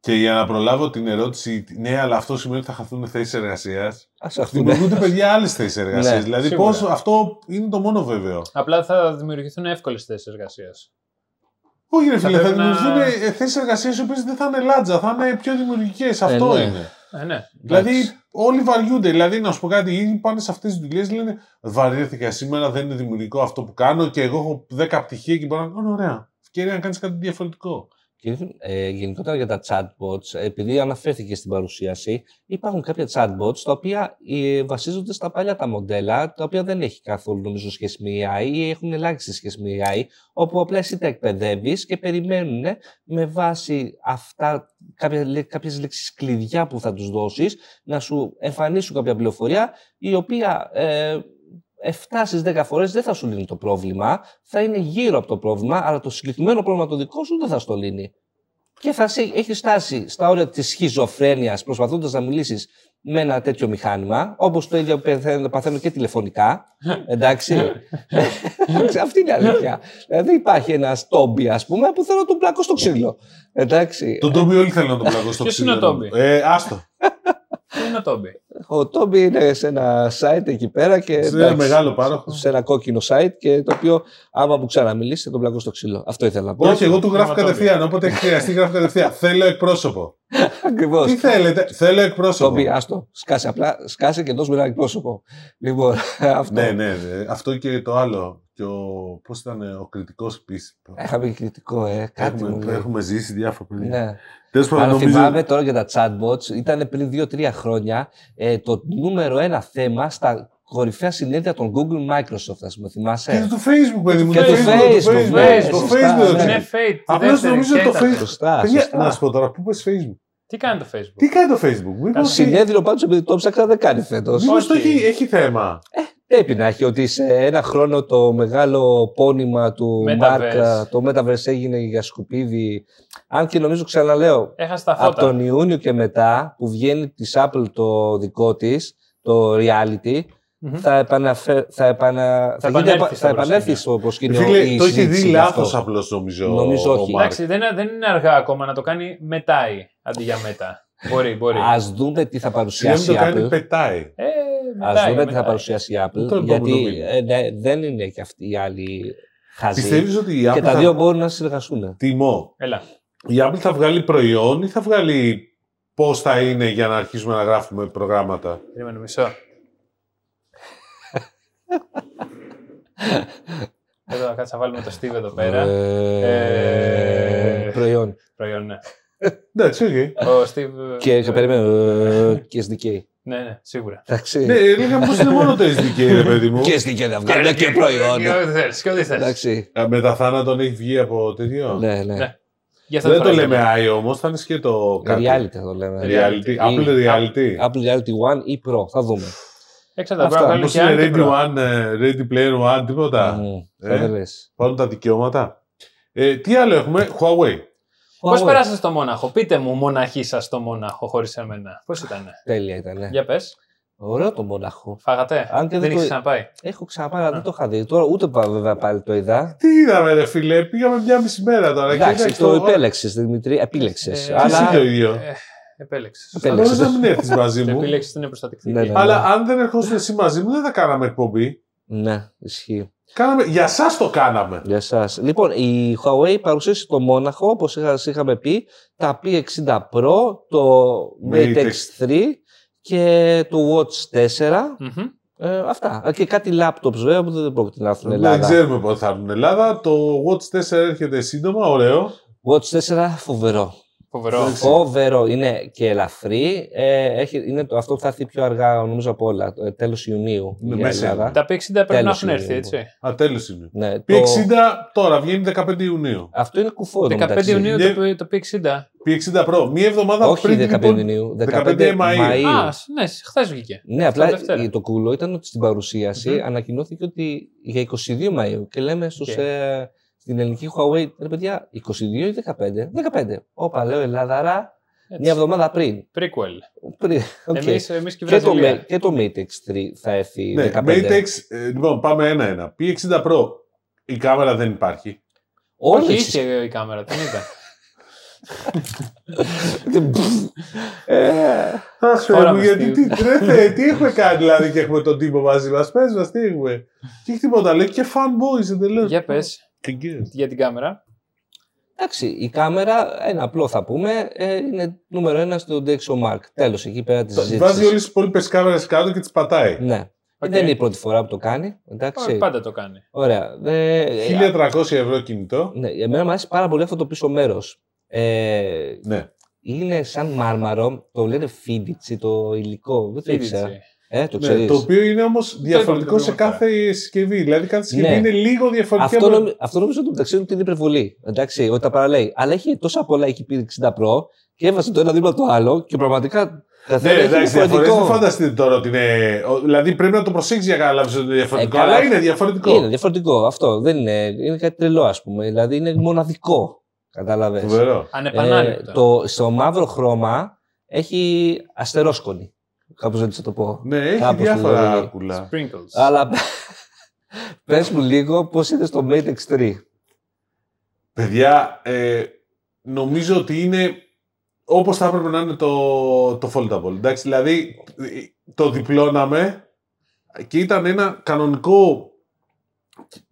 Και για να προλάβω την ερώτηση, ναι, αλλά αυτό σημαίνει ότι θα χαθούν θέσεις εργασίας. Δημιουργούνται παιδιά άλλες θέσεις εργασίας. Ναι, δηλαδή πώς, αυτό είναι το μόνο βέβαιο. Απλά θα δημιουργηθούν εύκολες θέσεις εργασίας. Όχι, ρε φίλε, θα, θα δημιουργηθούν να... θέσεις εργασίας οι οποίες δεν θα είναι λάτζα, θα είναι πιο δημιουργικές. Ε, αυτό ναι. είναι. Ε, ναι. Δηλαδή, έτσι. Όλοι βαριούνται. Δηλαδή, να σου πω κάτι, ήδη πάνε σε αυτές τις δουλειές, λένε βαρύθηκα σήμερα, δεν είναι δημιουργικό αυτό που κάνω και εγώ έχω δέκα πτυχία και μπορώ να κάνω. Ωραία. Ευκαιρία να κάνεις κάτι διαφορετικό. Και ε, γενικότερα για τα chatbots, επειδή αναφέρθηκε στην παρουσίαση, υπάρχουν κάποια chatbots τα οποία ε, βασίζονται στα παλιά τα μοντέλα, τα οποία δεν έχει καθόλου νομίζω σχέση με έι άι ή έχουν ελάχιστη σχέση με έι άι, όπου απλά εσύ τα εκπαιδεύεις και περιμένουν με βάση αυτά κάποια, κάποιες λέξεις κλειδιά που θα τους δώσεις να σου εμφανίσουν κάποια πληροφορία, η οποία ε, εφτά στις δέκα φορές δεν θα σου λύνει το πρόβλημα, θα είναι γύρω από το πρόβλημα, αλλά το συγκεκριμένο πρόβλημα το δικό σου δεν θα στο λύνει. Και θα έχει φτάσει στα όρια της σχιζοφρένειας προσπαθώντας να μιλήσεις με ένα τέτοιο μηχάνημα, όπως το ίδιο παθαίνω και τηλεφωνικά. Εντάξει. Αυτή είναι η αλήθεια. Δηλαδή υπάρχει ένας Τόμπι, ας πούμε, που θέλω να τον πλακώ στο ξύλο. Εντάξει. Τον Τόμπι όλοι θέλουν να τον πλακώ στο ξύλο. Ποιος είναι ο Τόμπι? Ε, άστο. Είναι ο Τόμπι. Ο Τόμπι είναι σε ένα site εκεί πέρα και σε ένα μεγάλο πάροχο. Σε ένα κόκκινο site, και το οποίο άμα μου ξαναμιλήσει θα τον πλακώ στο ξύλο. Αυτό ήθελα να πω. Όχι, εγώ του γράφω κατευθείαν. Όποτε χρειαστεί, γράφω κατευθείαν. Θέλω εκπρόσωπο. Ακριβώς. Τι θέλετε? Θέλω εκπρόσωπο. Τόμπι, άστο. Σκάσε απλά. Σκάσε και δώσουμε ένα εκπρόσωπο. Λοιπόν, αυτό. Ναι, ναι, ναι. Αυτό και το άλλο. Και ο... πώς ήταν ο κριτικός πίσης. Έχαμε κριτικό, ε. Κάτι έχουμε, έχουμε ζήσει διάφορα παιδιά. Ναι. Αλλά νομίζω... θυμάμαι τώρα για τα chatbots, ήταν πριν δύο τρία χρόνια ε, το νούμερο ένα θέμα στα κορυφαία συνέδρια των Google Microsoft, ας πούμε, θυμάσαι. Και το Facebook, παιδί μου. Και το Facebook, το Facebook. Είναι fake. Απλώς νομίζω το Facebook. Να σου πω τώρα, πού πες Facebook. Τι κάνει το Facebook. Τι κάνει το Facebook. Το συνέδριο πάντως, επειδή το ψάξα, δεν κάνει φέτος. Μήπως το έχει θέμα. Πρέπει να έχει, ότι σε ένα χρόνο το μεγάλο πόνημα του Metaverse, το Metaverse έγινε για σκουπίδι. Αν και νομίζω, ξαναλέω, από τον Ιούνιο και μετά που βγαίνει της Apple το δικό της, το Reality, mm-hmm. θα, επαναφε... θα, επανα... θα, θα, επα... θα επανέλθει στο προσκήνιο. Το έχει δει λάθος απλώς, νομίζω. Νομίζω όχι. Εντάξει, δεν, δεν είναι αργά ακόμα να το κάνει μετάει αντί για μετά. Μπορεί, μπορεί. Ας δούμε τι θα παρουσιάσει η Apple. Κάνει πετάει. Ε, μετάει, Ας δούμε μετάει. τι θα παρουσιάσει η Apple. Γιατί ε, ναι, δεν είναι και αυτοί οι άλλοι χαζοί. Πιστεύεις ότι η Apple και τα δύο θα... μπορούν να συνεργαστούν. Τιμό. Έλα. Η Apple θα βγάλει προϊόν ή θα βγάλει πώς θα είναι για να αρχίσουμε να γράφουμε προγράμματα? Περίμενε μισό. Εδώ κάτσε να βάλουμε το Steve εδώ πέρα. Ε... Ε... Προϊόν. Προϊόν, ναι. Εντάξει, όχι. Και σε περιμένω. Και ες ντι κέι. Ναι, ναι, σίγουρα. Ναι, έλεγα πως είναι μόνο το ες ντι κέι, ρε παιδί μου. Και ες ντι κέι να βγάλουν και προϊόν. Και ό,τι θες, και ό,τι θες. Με τα θάνατον έχει βγει από τέτοιο. Ναι, ναι. Δεν το λέμε άι όμως, θα είναι και το κάτι. Reality θα το λέμε. Apple Reality. Apple Reality One ή Pro, θα δούμε. Αυτά, πως είναι Ready Player One, τίποτα. Πάρουν τα δικαιώματα. Τι άλλο έχουμε, Huawei. Πώς περάσατε στο Μόναχο, πείτε μου, μοναχή σας στο Μόναχο χωρίς εμένα. Πώς ήτανε? Τέλεια ήτανε. Για πες. Ωραίο το Μόναχο. Φάγατε. Αν και δεν έχεις το... ξαναπάει. Έχω ξαναπάει, αλλά δεν το είχα δει. Τώρα ούτε βέβαια πάλι το είδα. Τι είδαμε, ρε φίλε, πήγαμε μια μισή μέρα τώρα. Εντάξει, το επέλεξες, Δημήτρη, επίλεξες. Εσύ το ίδιο. Επέλεξες. Μπορείς να μην έρθεις μαζί μου. Επίλεξες είναι προστατευτική. Αλλά αν δεν ερχόσουν εσύ μαζί μου, δεν θα κάναμε εκπομπή. Ναι, ισχύει. Κάναμε, για σας το κάναμε. Για σας. Λοιπόν, η Huawei παρουσίασε το Μόναχο, όπως σας είχαμε πει, τα πι εξήντα Pro, το Mate εξ τρία και το Watch τέσσερα. Mm-hmm. Ε, αυτά. Και κάτι laptops βέβαια που δεν πρόκειται να έρθουν Ελλάδα. Δεν ξέρουμε πότε θα έρθουν Ελλάδα. Το Watch τέσσερα έρχεται σύντομα, ωραίο. Watch τέσσερα φοβερό. Φοβερό. Φοβερό. Είναι και ελαφρύ. Ε, έχει, είναι το, αυτό που θα έρθει πιο αργά, νομίζω, από όλα. Τέλος Ιουνίου. Μέσα. Τα πι εξήντα πρέπει να έχουν έρθει, έτσι. Α, τέλος Ιουνίου. Ναι, πι εξήντα το... τώρα βγαίνει δεκαπέντε Ιουνίου. Αυτό είναι κουφό. δεκαπέντε Ιουνίου yeah. το, το πι εξήντα. πι εξήντα Pro. Μία εβδομάδα όχι πριν. Όχι δεκαπέντε Ιουνίου. δεκαπέντε Μαΐου. Α, ναι, χθες βγήκε. Ναι, απλά το κούλο ήταν ότι στην παρουσίαση mm-hmm. ανακοινώθηκε ότι για είκοσι δύο Μαΐου. Και λέμε στους. Okay. Ε, Στην ελληνική Huawei, ρε παιδιά, είκοσι δύο ή δεκαπέντε. δεκαπέντε. Όπα, λέω Ελλαδαρά, μια εβδομάδα πριν. Prequel. Πριν, okay. Εμείς, εμείς και, και, το, και το Mate εξ τρία θα έρθει ναι, δεκαπέντε. Mate X, ε, λοιπόν, πάμε ένα-ένα. πι εξήντα Pro, η κάμερα δεν υπάρχει. Όχι, όχι είχε η κάμερα, την είδα. Ας πούμε, γιατί τι έχουμε κάνει δηλαδή και έχουμε τον τύπο μαζί μας, πες μας τι έχουμε. Και έχει τίποτα, λέει και fanboys εντελώς. Για πες. Για την κάμερα. Εντάξει, η κάμερα, ένα απλό θα πούμε, ε, είναι νούμερο ένα στο DxOMark. Τέλος, εκεί πέρα τη συζήτηση. Βάζει όλες τις υπόλοιπες κάμερες κάτω και τις πατάει. Ναι. Okay. Δεν είναι η πρώτη φορά που το κάνει. Εντάξει. Oh, πάντα το κάνει. Ωραία. Δε... χίλια τριακόσια ευρώ κινητό. Ναι, εμένα μου αρέσει πάρα πολύ αυτό το πίσω μέρος. Ε, ναι. Είναι σαν μάρμαρο, το λένε φίντιτσι, το υλικό. Δεν το ήξερα. Ε, το, ναι, το οποίο είναι όμως διαφορετικό σε κάθε συσκευή. Δηλαδή, κάθε συσκευή, ναι, είναι λίγο διαφορετική. Αυτό, νομι... αυτό νομίζω ότι μεταξύ είναι υπερβολή. Εντάξει, όταν παραλέει. Αλλά έχει τόσα πολλά εκεί πι εξήντα Pro και έβασε το ένα δίπλα το άλλο και πραγματικά. Ναι, εντάξει, διαφορετικό. Δεν φανταστείτε τώρα ότι είναι. Δηλαδή πρέπει να το προσέξει για να καταλάβει ότι είναι διαφορετικό. Ε, αλλά είναι διαφορετικό. Είναι διαφορετικό. Αυτό δεν είναι. Είναι κάτι τρελό, ας πούμε. Δηλαδή είναι μοναδικό. Κατάλαβες. Ανεπανάληπτο. Ε, το, στο μαύρο χρώμα έχει αστερόσκονη. Κάπως έτσι θα το πω. Ναι, έχει κάπως διάφορα άκουλα. Αλλά πες μου λίγο πώς είδες το Mate εξ τρία. Παιδιά, ε, νομίζω ότι είναι όπως θα έπρεπε να είναι το, το foldable. Εντάξει, δηλαδή το διπλώναμε και ήταν ένα κανονικό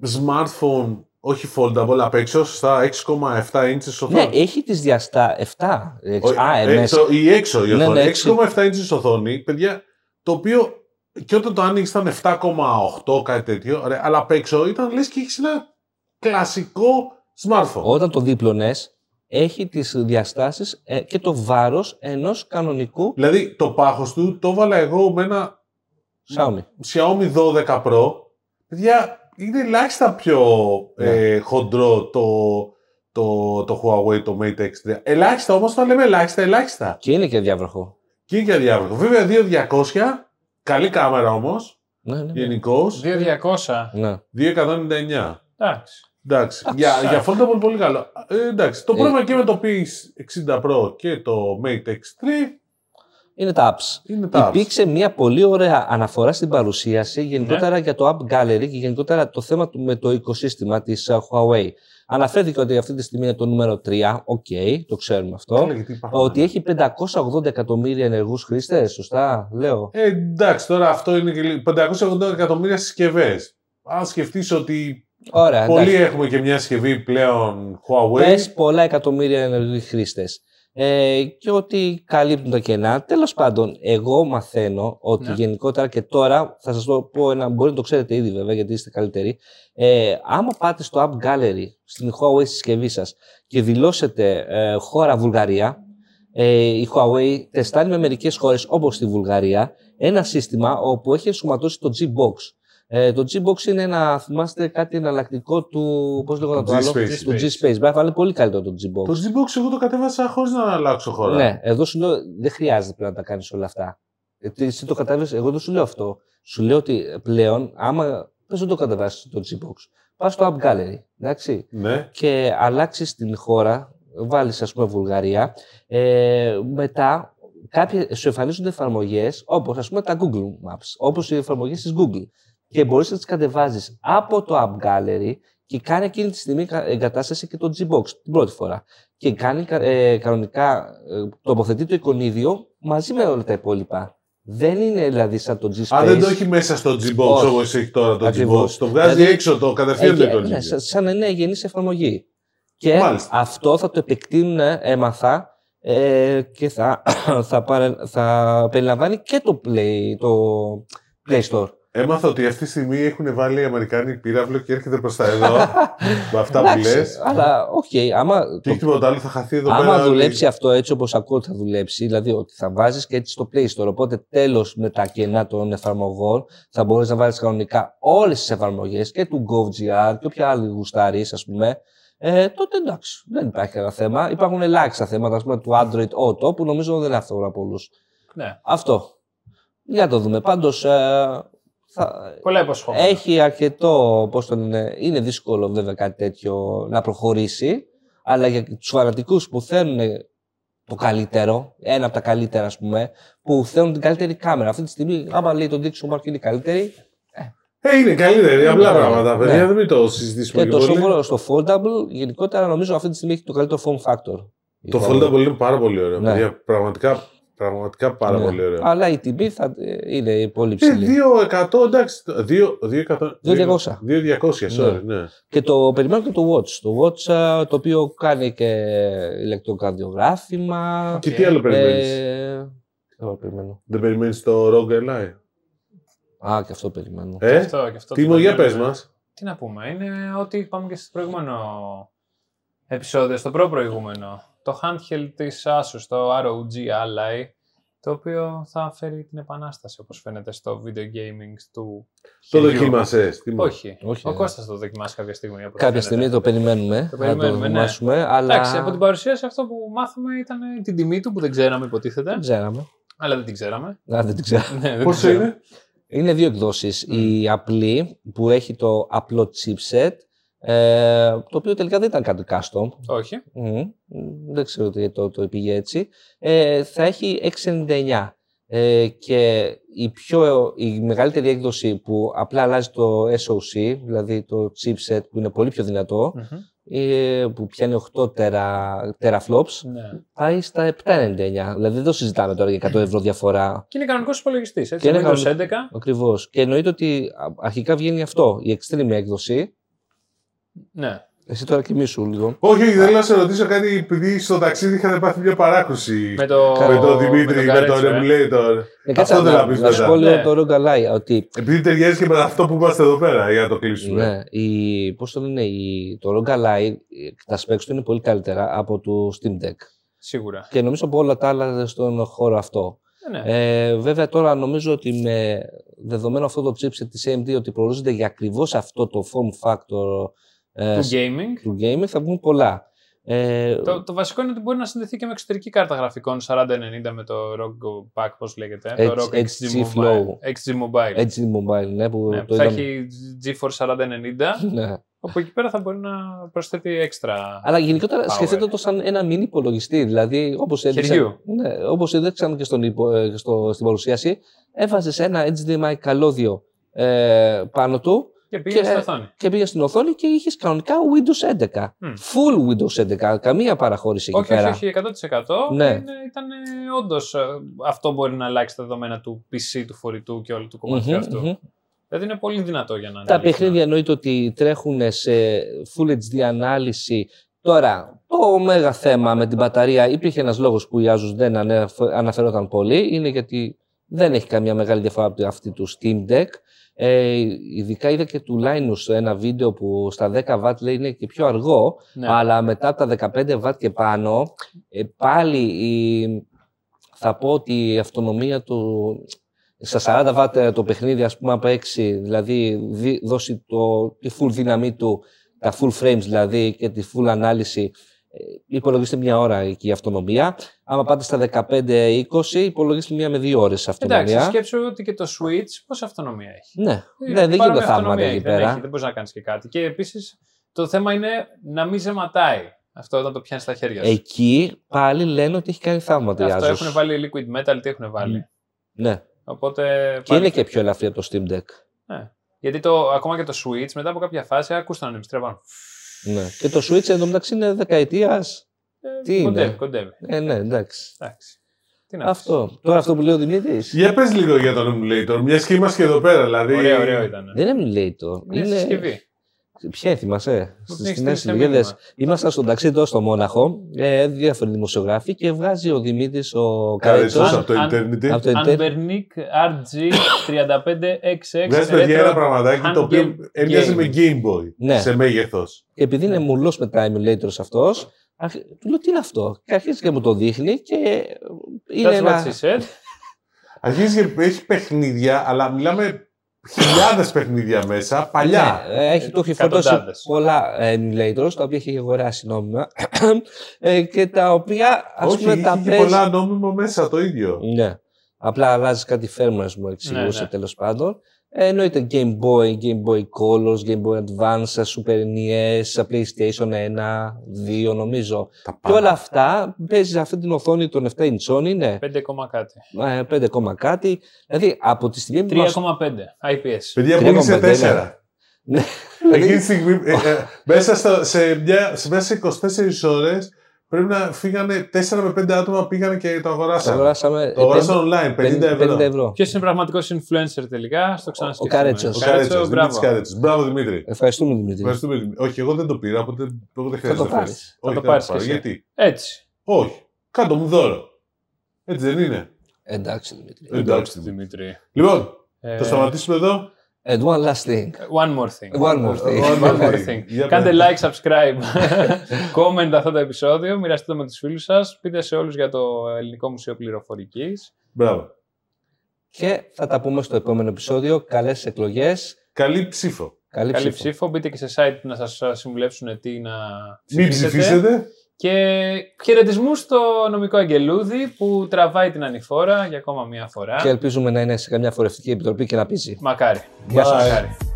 smartphone. Όχι foldable απ' έξω, στα έξι κόμμα επτά ίντσες οθόνη. Ναι, έχει τις διαστά. επτά. έξι, ο, α, εμ ες. Ή έξω η οθόνη. Ναι, ναι, έξι κόμμα επτά ίντσες οθόνη, παιδιά, το οποίο και όταν το άνοιγες ήταν επτά κόμμα οκτώ, κάτι τέτοιο, ρε, αλλά απ' έξω ήταν λες και έχεις ένα κλασικό smartphone. Όταν το δίπλωνες, έχει τις διαστάσεις ε, και το βάρος ενός κανονικού. Δηλαδή το πάχος του το έβαλα εγώ με ένα Xiaomi, Xiaomi δώδεκα Pro, παιδιά. Είναι ελάχιστα πιο ναι. ε, χοντρό το, το, το Huawei, το Mate εξ τρία. Ελάχιστα όμως, όταν λέμε ελάχιστα, ελάχιστα. Και είναι και αδιάβροχο. Και είναι και αδιάβροχο. Βέβαια, δύο χιλιάδες διακόσια, καλή κάμερα όμως. Ναι, ναι. Γενικώς. δύο χιλιάδες διακόσια. Ναι. διακόσια ενενήντα εννιά. Εντάξει. Εντάξει. Για, για foldable πολύ καλό. Ε, εντάξει. Το ε. πρόβλημα και με το πι εξήντα Pro και το Mate εξ τρία είναι τα apps. Είναι τα Υπήρξε apps. Μια πολύ ωραία αναφορά στην παρουσίαση γενικότερα ναι. για το App Gallery και γενικότερα το θέμα του με το οικοσύστημα της uh, Huawei. Αναφέρθηκε ότι αυτή τη στιγμή είναι το νούμερο τρία. Οκ, okay, το ξέρουμε αυτό. Ότι έχει πεντακόσια ογδόντα εκατομμύρια ενεργούς χρήστες, σωστά λέω. Ε, εντάξει, τώρα αυτό είναι και πεντακόσια ογδόντα εκατομμύρια συσκευές. Αν σκεφτείς ότι. Ωραία, πολλοί εντάξει. έχουμε και μια συσκευή πλέον Huawei. Πες πολλά εκατομμύρια ενεργούς χρήστες. Ε, και ότι καλύπτουν τα κενά. Τέλος πάντων, εγώ μαθαίνω ότι ναι. γενικότερα και τώρα, θα σας το πω ένα, μπορεί να το ξέρετε ήδη βέβαια γιατί είστε καλύτεροι, ε, άμα πάτε στο App Gallery, στην Huawei συσκευή σας και δηλώσετε ε, χώρα Βουλγαρία, ε, η Huawei τεστάνει με μερικές χώρες όπως τη Βουλγαρία, ένα σύστημα όπου έχει ενσωματώσει το Gbox. Ε, το Gbox είναι ένα, θυμάστε, κάτι εναλλακτικό του. Πώς λέγω το άλλο, του G-Space. Μπράβο, αλλά πολύ καλύτερο το Gbox. Το Gbox εγώ το κατέβασα χωρίς να αλλάξω χώρα. Ναι, εδώ σου λέω δεν χρειάζεται πλέον να τα κάνεις όλα αυτά. Εσύ το κατέβασες, εγώ δεν σου λέω αυτό. Σου λέω ότι πλέον, άμα πες δεν το κατεβάσεις το Gbox, πας στο App Gallery, εντάξει. Ναι. Και αλλάξεις την χώρα, βάλεις ας πούμε Βουλγαρία, ε, μετά. Κάποιοι σου εμφανίζονται εφαρμογές όπως ας πούμε τα Google Maps, όπως οι εφαρμογές της Google. Και μπορείς να τις κατεβάζεις από το App Gallery και κάνει εκείνη τη στιγμή εγκατάσταση και το Gbox την πρώτη φορά. Και κάνει ε, κανονικά, ε, τοποθετεί το εικονίδιο μαζί με όλα τα υπόλοιπα. Δεν είναι δηλαδή σαν το G-Space. Α, δεν το έχει μέσα στο Gbox όπως έχει τώρα το Gbox. Το βγάζει δηλαδή, έξω, το κατευθύνει το εικονίδιο. Ναι, σαν νέα γεννής εφαρμογή. Και μάλιστα. αυτό θα το επεκτείνουν, έμαθα, ε, και θα, θα, παρα, θα περιλαμβάνει και το Play, το Play Store. Έμαθα ότι αυτή τη στιγμή έχουν βάλει οι Αμερικάνοι πύραυλο και έρχεται προς τα εδώ. Με αυτά που λες. Αλλά οκ. Okay, άμα και το... τίποτα άλλο θα χαθεί εδώ άμα πέρα. Άμα δουλέψει και... αυτό έτσι όπως ακούω ότι θα δουλέψει, δηλαδή ότι θα βάζεις και έτσι στο Play Store. Οπότε τέλος με τα κενά των εφαρμογών θα μπορείς να βάλεις κανονικά όλες τις εφαρμογές και του Gov.gr και όποια άλλη γουστάρεις, ας πούμε. Ε, τότε εντάξει, δεν υπάρχει κανένα θέμα. Υπάρχουν ελάχιστα θέματα, ας πούμε, του Android Auto που νομίζω δεν είναι αυτό για πολλούς. Ναι. Αυτό. Για να το δούμε. Πάντως. Ε... Έχει αρκετό, πώς τον είναι, είναι δύσκολο βέβαια κάτι τέτοιο να προχωρήσει, αλλά για τους φανατικούς που θέλουν το καλύτερο, ένα από τα καλύτερα ας πούμε, που θέλουν την καλύτερη κάμερα. Αυτή τη στιγμή, άμα λέει το Dixon Mark είναι καλύτερη, ε, είναι καλύτερη, απλά πράγματα, παιδιά, δεν μην το συζητήσουμε και πολύ. Και το στο foldable, γενικότερα νομίζω αυτή τη στιγμή έχει το καλύτερο form factor. Το foldable είναι πάρα πολύ ωραίο, παιδιά, πραγματικά. Πραγματικά πάρα ναι. πολύ ωραίο. Αλλά η τιμή θα είναι πολύ ψηλή. δύο εκατό, εντάξει. δύο χιλιάδες διακόσια. Sorry, ναι. Και το περιμένω και το Watch. Το Watch το οποίο κάνει και ηλεκτροκαρδιογράφημα. Και τι άλλο περιμένεις. Ε, τι άλλο περιμένω. Δεν περιμένεις το Rogue ελ άι. Α, και αυτό περιμένω. Ε, και αυτό, και αυτό τι μου, για πες μας. Τι να πούμε, είναι ότι είπαμε και στο προηγούμενο επεισόδιο, στο προ-προηγούμενο. το handheld της Asus, το αρ ο τζι Ally, το οποίο θα φέρει την επανάσταση, όπως φαίνεται, στο video gaming του Το χεριού. Δοκίμασες. Όχι. Όχι. Ο Κώστας θα το δοκιμάσει κάποια στιγμή. Κάποια στιγμή το περιμένουμε. Το περιμένουμε, να το δοκιμάσουμε. Ναι. Αλλά... Εντάξει, από την παρουσίαση αυτό που μάθαμε ήταν την τιμή του που δεν ξέραμε, υποτίθεται. Δεν ξέραμε. Αλλά δεν την ξέραμε. Α, δεν την ξέραμε. Ναι, πόσο είναι? Είναι δύο εκδόσεις. Mm. Η απλή που έχει το απλό chipset, ε, το οποίο τελικά δεν ήταν κάτι custom. Όχι. Mm. Δεν ξέρω γιατί το, το πήγε έτσι. Ε, θα έχει εξακόσια ενενήντα εννέα. Ε, και η, πιο, η μεγαλύτερη έκδοση που απλά αλλάζει το ες ο σι, δηλαδή το chipset που είναι πολύ πιο δυνατό, mm-hmm. ε, που πιάνει οκτώ τεραφλόπς, ναι. πάει στα επτακόσια ενενήντα εννέα. Δηλαδή δεν το συζητάμε τώρα για εκατό ευρώ διαφορά. Και είναι κανονικός υπολογιστής, έτσι, είναι Windows έντεκα. Ακριβώς. Και εννοείται ότι αρχικά βγαίνει αυτό, η extreme έκδοση. Ναι. Εσύ τώρα κοιμήσου λίγο. Όχι, όχι, θέλω να σε ρωτήσω κάτι, επειδή στο ταξίδι είχατε πάθει μια παράκρουση με τον το... το Δημήτρη, με τον Emulator. Αυτό δεν θα πεις μετά. Να σου πω λίγο το ρογκαλάι. Ότι... Επειδή ταιριάζει και με αυτό που είμαστε εδώ πέρα, για να το κλείσουμε. Ναι, η... πώς το λένε, η... το ρογκαλάι, τα specs του είναι πολύ καλύτερα από το Steam Deck. Σίγουρα. Και νομίζω από όλα τα άλλα στον χώρο αυτό. Ναι. Ε, βέβαια τώρα νομίζω ότι με δεδομένο αυτό το chipset της έι εμ ντι, ότι προορίζονται για ακριβώς αυτό το form factor του gaming. Του gaming θα βγουν πολλά. Ε, το, το βασικό είναι ότι μπορεί να συνδεθεί και με εξωτερική κάρτα γραφικών σαράντα ενενήντα με το ROG Pack, πώς λέγεται. H, το ROG H G Mobile. H G Mobile. H G Mobile, ναι, που ναι, το θα είδαμε. Έχει GeForce σαράντα ενενήντα. Ναι. Από εκεί πέρα θα μπορεί να προσθέτει έξτρα. Αλλά γενικότερα σκεφτείτε το σαν ένα μινι υπολογιστή. Δηλαδή, όπως έδειξαν, ναι, όπως έδειξαν και στον υπο, στο, στην παρουσίαση, έβαζε ένα έιτς ντι εμ άι καλώδιο ε, πάνω του. Και πήγε, και, και πήγε στην οθόνη και είχε κανονικά Windows έντεκα. Mm. Full Windows έντεκα, καμία παραχώρηση εκεί πέρα. Όχι, όχι, εκατό τοις εκατό. Ναι. Είναι, ήταν όντως αυτό μπορεί να αλλάξει τα δεδομένα του πι σι, του φορητού και όλου του κομματιού mm-hmm, αυτού. Mm-hmm. Δηλαδή είναι πολύ δυνατό για να αναλύσει. Τα παιχνίδια εννοείται ότι τρέχουν σε Full έιτς ντι ανάλυση. Τώρα, το μέγα θέμα με την μπαταρία, υπήρχε ένας λόγος που η Asus δεν αναφερόταν πολύ, είναι γιατί δεν έχει καμία μεγάλη διαφορά από αυτή του Steam Deck. Ε, ειδικά είδα και του Linus ένα βίντεο που στα δέκα βατ λέει είναι και πιο αργό, ναι. αλλά μετά από τα δεκαπέντε βατ και πάνω, ε, πάλι η, θα πω ότι η αυτονομία του στα σαράντα βατ το παιχνίδι, ας πούμε, από έξι, δηλαδή δι, δώσει το, τη full δύναμή του, τα full frames δηλαδή και τη full ανάλυση, υπολογίστε μια ώρα εκεί η αυτονομία. Άμα πάτε στα δεκαπέντε είκοσι, υπολογίστε μια με δύο ώρες αυτονομία. Εντάξει, σκέψου ότι και το Switch πόση αυτονομία έχει. Ναι, ε, δεν γίνονται θαύματα εκεί πέρα. Έχει, δεν μπορείς να κάνεις και κάτι. Και επίσης το θέμα είναι να μην ζεματάει αυτό όταν το πιάνεις στα χέρια σου. Εκεί πάλι λένε ότι έχει κάνει θαύματα. Αυτό Άζος. Έχουν βάλει liquid metal, τι έχουν βάλει. Ναι. Οπότε, και πάλι... είναι και πιο ελαφρύ από το Steam Deck. Ναι. Γιατί το, ακόμα και το Switch μετά από κάποια φάση ακούστηκαν να επιστρέφουν. Ναι. Και το Switch εν τω μεταξύ είναι δεκαετίας. Ε, Τι κοντεύει, είναι. Κοντεύει. Ε, ναι, εντάξει. εντάξει. Τι να αυτό. Τώρα αυτό που λέει ο Δημήτρης. Για πες λίγο για τον emulator. Μια σχήμα και εδώ πέρα, δηλαδή. Ωραίο, ωραίο ήταν. Ναι. Δεν είναι emulator. Είναι συσκευή. Ποια θυμάσαι, στις νέες συλλογές. Ήμασταν στον ταξίδι εδώ στο Μόναχο, ε, διάφοροι δημοσιογράφοι και βγάζει ο Δημήτρης ο Καραϊτσός από το Ιντερνετ. Ανμπερνίκ αρ τζι τρία πέντε εξήντα έξι. Βγάζει παιδιά ένα πραγματάκι το οποίο έμοιαζε με Game Boy σε μέγεθος. Και επειδή είναι μουλός με τα emulators αυτός, του λέω τι είναι αυτό. Και αρχίζει και μου το δείχνει και είναι ένα. Αρχίζει και έχει παιχνίδια, αλλά μιλάμε. Χιλιάδες παιχνίδια μέσα, παλιά. Ναι, έχει το έχει φορτώσει πολλά emulators, τα οποία έχει αγοράσει νόμιμα και τα οποία ας όχι, πούμε είχε τα παίζει. Όχι, έχει πολλά νόμιμα μέσα το ίδιο. Ναι, απλά αλλάζει κάτι firmware μου εξηγούσε ναι, ναι. τέλος πάντων. Ε, εννοείται Game Boy, Game Boy Colors, Game Boy Advance, Super εν ι ες, PlayStation ένα, δύο νομίζω. Και όλα αυτά παίζει αυτή την οθόνη των επτά ιντσών είναι. πέντε, κάτι. πέντε, κάτι. Δηλαδή από τη στιγμή τρία κόμμα πέντε άι πι ες. Παιδιά που είσαι τέσσερα. Ναι. Εκείνη τη στιγμή, μέσα, στο, σε μια, σε μέσα σε είκοσι τέσσερις ώρες πρέπει να φύγανε τέσσερα με πέντε άτομα πήγανε και το αγοράσαμε. Το αγοράσαμε το online, πενήντα ευρώ. πενήντα ευρώ. Ποιος είναι πραγματικός influencer τελικά, στο ξανασκεφτούμε. Ο Καρέτσος. Ο Καρέτσος, Δημήτρης Καρέτσος. Μπράβο Δημήτρη. Ευχαριστούμε Δημήτρη. Ευχαριστούμε, Δημήτρη. Όχι, εγώ δεν το πήρα, οπότε εγώ δεν χρειάζεται. Θα το πάρεις. Θα το πάρεις και γιατί. Έτσι. Όχι. Κάντο μου δώρο. Έτσι δεν είναι. Εντάξει Δημήτρη. Εντάξει Δημήτρη. Λοιπόν, θα σταματήσουμε εδώ. And one last thing. One more thing. One more thing. One more thing. Κάντε like, subscribe, comment αυτό το επεισόδιο, μοιραστείτε το με τους φίλους σας, πείτε σε όλους για το Ελληνικό Μουσείο Πληροφορικής. Μπράβο. Και θα τα πούμε στο επόμενο επεισόδιο. Καλές εκλογές. Καλή ψήφο. Καλή, Καλή ψήφο. ψήφο. Μπείτε και σε site να σας συμβουλεύσουν τι να ψηφίσετε. Μην ψηφίσετε. Και χαιρετισμού στο νομικό αγγελούδι που τραβάει την ανηφόρα για ακόμα μια φορά. Και ελπίζουμε να είναι σε καμιά φορευτική επιτροπή και να πείσει. Μακάρι. Γεια σας.